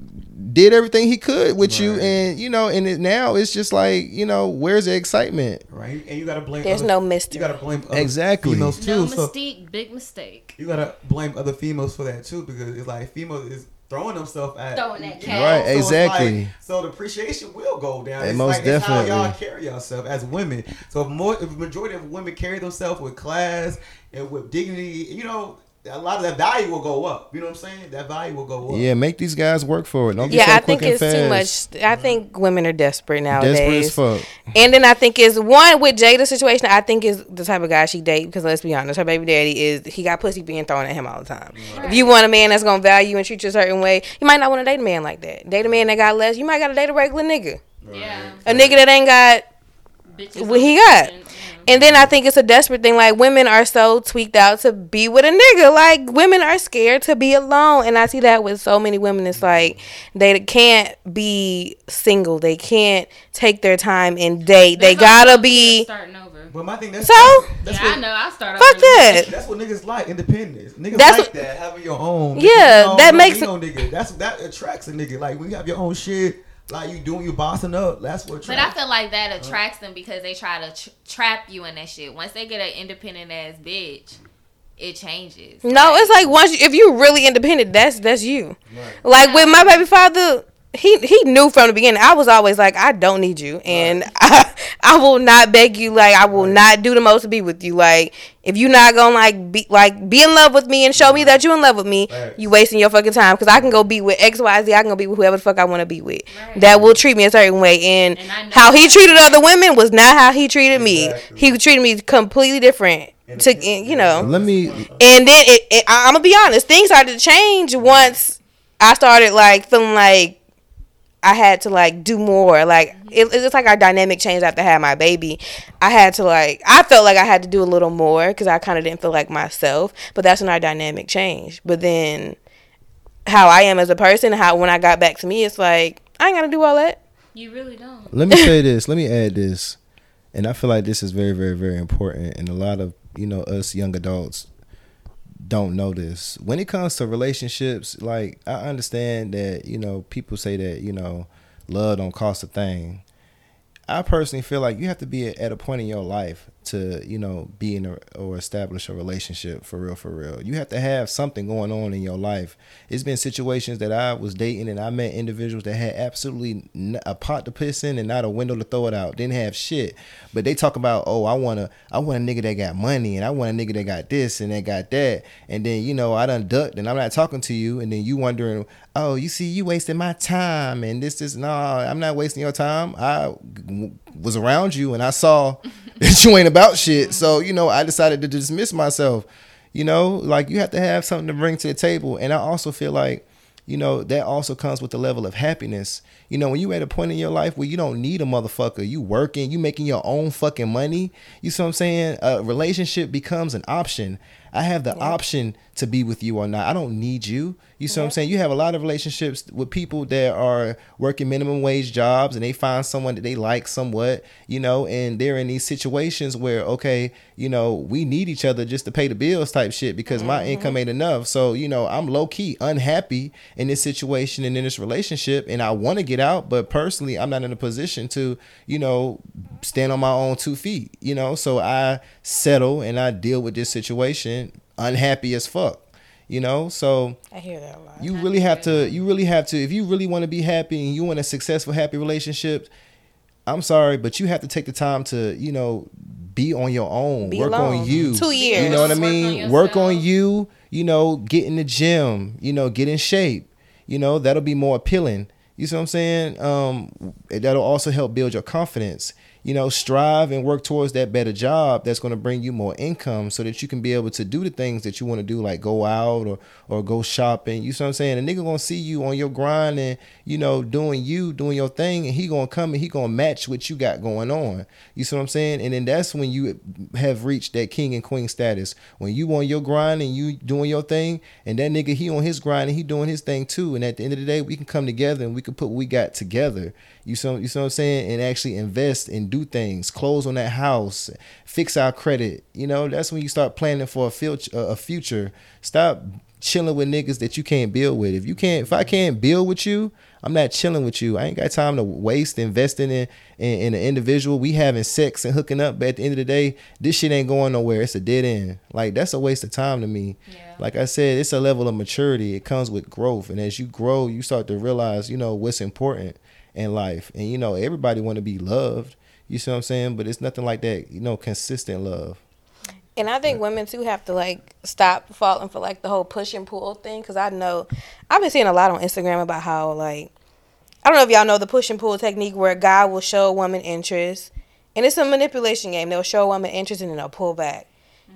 did everything he could with you, and now it's just like, where's the excitement? Right, and you gotta blame. There's no mystery. You gotta blame other females too. No mystique, big mistake. You gotta blame other females for that too, because it's like females is throwing themselves at that cat. Right, so exactly. Like, so the appreciation will go down. And it's most like, definitely. It's how y'all carry yourself as women. So if the majority of women carry themselves with class and with dignity, a lot of that value will go up. You know what I'm saying? That value will go up. Yeah, make these guys work for it. Don't be so quick and fast. Yeah, I think it's too much. I think women are desperate nowadays. Desperate as fuck. And then I think it's one with Jada's situation. I think is the type of guy she dates, because let's be honest, her baby daddy he got pussy being thrown at him all the time. Right. If you want a man that's gonna value you and treat you a certain way, you might not want to date a man like that. Date a man that got less. You might gotta date a regular nigga. Right. Yeah. A nigga that ain't got what he got. And then I think it's a desperate thing. Like, women are so tweaked out to be with a nigga. Like, women are scared to be alone. And I see that with so many women. It's like, they can't be single. They can't take their time and date. They gotta be starting over. But my thing, I know. I start over. Fuck that. That's what niggas like, independence. Niggas like that, having your own. Yeah, that makes it. That attracts a nigga. Like, when you have your own shit. Like, you bossing up. That's what. But I feel like that attracts them, because they try to trap you in that shit. Once they get an independent ass bitch, it changes. No, like, it's like if you're really independent, that's you. Right. Like with my baby father, he knew from the beginning. I was always like, I don't need you, and I will not beg you. Like, I will not do the most to be with you. Like, if you're not gonna be in love with me and show me that you're in love with me, you wasting your fucking time, because I can go be with XYZ. I can go be with whoever the fuck I want to be with. Right. That will treat me a certain way. And how he treated other women was not how he treated me. He treated me completely different. And then I'm gonna be honest. Things started to change once I started feeling like I had to do more. Like, it's just like our dynamic changed after I had my baby. I had to I felt like I had to do a little more, because I kind of didn't feel like myself. But that's when our dynamic changed. But then how I am as a person, when I got back to me, it's like, I ain't gotta do all that. You really don't. Let me say this. Let me add this. And I feel like this is very, very, very important. And a lot of, us young adults don't know this. When it comes to relationships, I understand that, people say that, love don't cost a thing. I personally feel like you have to be at a point in your life to, be in or establish a relationship for real, for real. You have to have something going on in your life. It's been situations that I was dating and I met individuals that had absolutely a pot to piss in and not a window to throw it out. Didn't have shit. But they talk about, I want a nigga that got money, and I want a nigga that got this and that got that. And then, I done ducked and I'm not talking to you. And then you wondering, oh, you see, you wasting my time and this. No, I'm not wasting your time. I was around you and I saw that you ain't about shit. So, I decided to dismiss myself. You have to have something to bring to the table. And I also feel like, that also comes with the level of happiness. When you at a point in your life where you don't need a motherfucker, you working, you making your own fucking money. You see what I'm saying? A relationship becomes an option. I have the option to be with you or not. I don't need you. You see what I'm saying? You have a lot of relationships with people that are working minimum wage jobs and they find someone that they like somewhat, you know, and they're in these situations where, okay, you know, we need each other just to pay the bills type shit because my income ain't enough. So, you know, I'm low key unhappy in this situation and in this relationship and I want to get out, but personally, I'm not in a position to, you know, stand on my own 2 feet, you know, so I settle and I deal with this situation unhappy as fuck. You know, so I hear that a lot. You really have to, if you really want to be happy and you want a successful, happy relationship, I'm sorry, but you have to take the time to, you know, be on your own, work on you. 2 years. You know what I mean? Work on you, you know, get in the gym, you know, get in shape, you know, that'll be more appealing. You see what I'm saying? That'll also help build your confidence. You know, strive and work towards that better job that's going to bring you more income so that you can be able to do the things that you want to do, like go out or go shopping. You see what I'm saying? A nigga going to see you on your grind and, you know, doing your thing, and he going to come and he going to match what you got going on. You see what I'm saying? And then that's when you have reached that king and queen status. When you on your grind and you doing your thing, and that nigga, he on his grind and he doing his thing too. And at the end of the day, we can come together and we can put what we got together. You see what I'm saying? And actually invest and do things, close on that house, fix our credit. You know, that's when you start planning for a future. Stop chilling with niggas that you can't build with. If I can't build with you, I'm not chilling with you. I ain't got time to waste investing in an individual. We having sex and hooking up, but at the end of the day, this shit ain't going nowhere. It's a dead end. Like, that's a waste of time to me. Yeah. Like I said, it's a level of maturity. It comes with growth. And as you grow, you start to realize, you know, what's important in life. And, you know, everybody want to be loved. You see what I'm saying? But it's nothing like that, you know, consistent love. And I think women, too, have to, like, stop falling for, like, the whole push and pull thing. Because I know I've been seeing a lot on Instagram about how, like, I don't know if y'all know the push and pull technique where a guy will show a woman interest. And it's a manipulation game. They'll show a woman interest and then they'll pull back.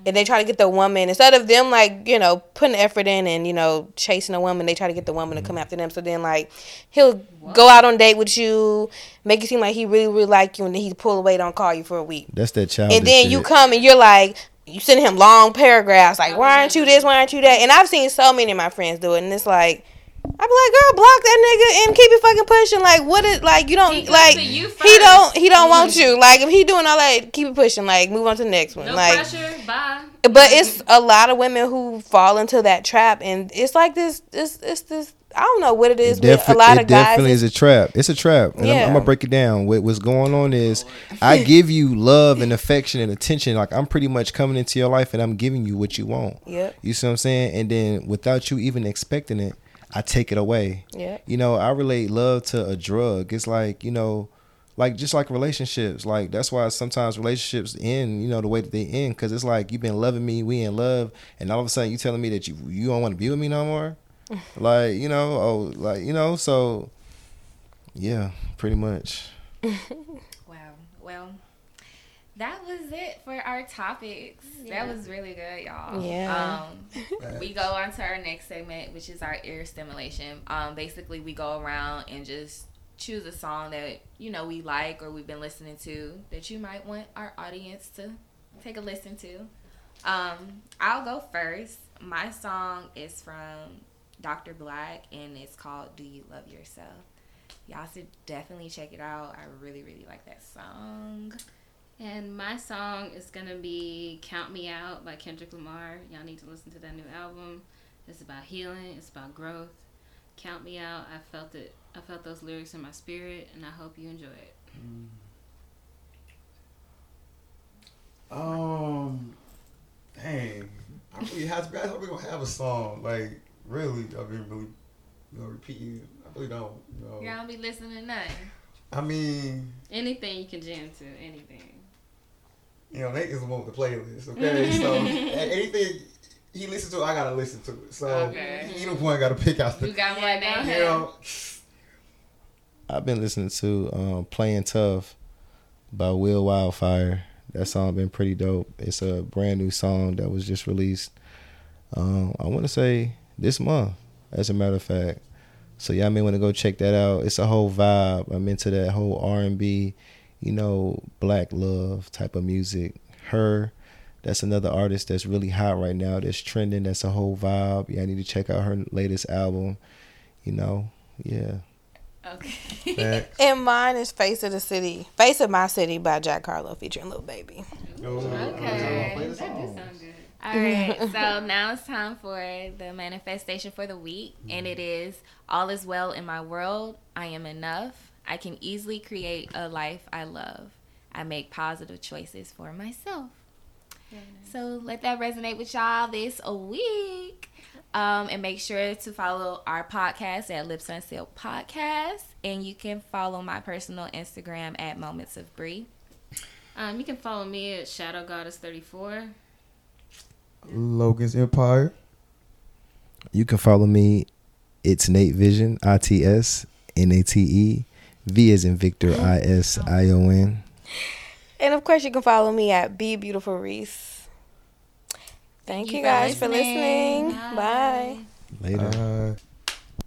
And they try to get the woman, instead of them, like, you know, putting effort in and, you know, chasing a woman, they try to get the woman to come after them. So then, like, he'll go out on date with you, make it seem like he really, really like you, and then he pull away, don't call you for a week. That's that childish shit. And then you come and you're like, you send him long paragraphs, like, why aren't you this, why aren't you that? And I've seen so many of my friends do it, and it's like, I be like, girl, block that nigga and keep it fucking pushing. Like, what is, like, you don't, like, he don't want you. Like, if he doing all that, keep it pushing. Like, move on to the next one. No, like, pressure, bye. But it's a lot of women who fall into that trap, and it's like this. I don't know what it is. It definitely is a trap. It's a trap. And I'm going to break it down. What's going on is I give you love and affection and attention. Like, I'm pretty much coming into your life and I'm giving you what you want. Yep. You see what I'm saying? And then without you even expecting it, I take it away. Yeah. You know, I relate love to a drug. It's like, you know, like just like relationships. Like, that's why sometimes relationships end, you know, the way that they end. Because it's like, you've been loving me, we in love. And all of a sudden you telling me that you don't want to be with me no more. Like, you know, so yeah, pretty much. Wow. Well, that was it for our topics. Yeah. That was really good, y'all. Yeah. We go on to our next segment, which is our ear stimulation. Basically, we go around and just choose a song that, you know, we like or we've been listening to that you might want our audience to take a listen to. I'll go first. My song is from Dr. Black, and it's called Do You Love Yourself? Y'all should definitely check it out. I really, really like that song. And my song is going to be Count Me Out by Kendrick Lamar. Y'all need to listen to that new album. It's about healing. It's about growth. Count Me Out. I felt it. I felt those lyrics in my spirit, and I hope you enjoy it. Dang. I'm really happy. I thought we were going to have a song, like, really, I've been really, you know, repeating. I really don't, you know. Yeah, I don't be listening to nothing. I mean, anything you can jam to, anything. You know, Nate is the one with the playlist, okay? So anything he listens to, I gotta listen to it. So either one gotta pick out the. You got one now. You know, I've been listening to "Playing Tough" by Will Wildfire. That song been pretty dope. It's a brand new song that was just released. I want to say this month, as a matter of fact. So y'all may want to go check that out. It's a whole vibe. I'm into that whole R&B, you know, black love type of music. Her, That's another artist that's really hot right now, that's trending, that's a whole vibe. Yeah, I need to check out her latest album, you know. Yeah. Okay. Facts. And mine is Face of the City, Face of My City by Jack Carlo featuring Lil Baby. Okay. That does sound good. All right, so now it's time for the manifestation for the week, and it is, all is well in my world, I am enough, I can easily create a life I love, I make positive choices for myself. Nice. So let that resonate with y'all this week, and make sure to follow our podcast at Lips Unsealed Podcast, and you can follow my personal Instagram at Moments of Bree. You can follow me at Shadow Goddess 34. Logan's Empire. You can follow me. It's Nate Vision. ITSNATE. V as in Victor. ISION. And of course, you can follow me at Be Beautiful Reese. Thank you guys for listening. Bye. Later.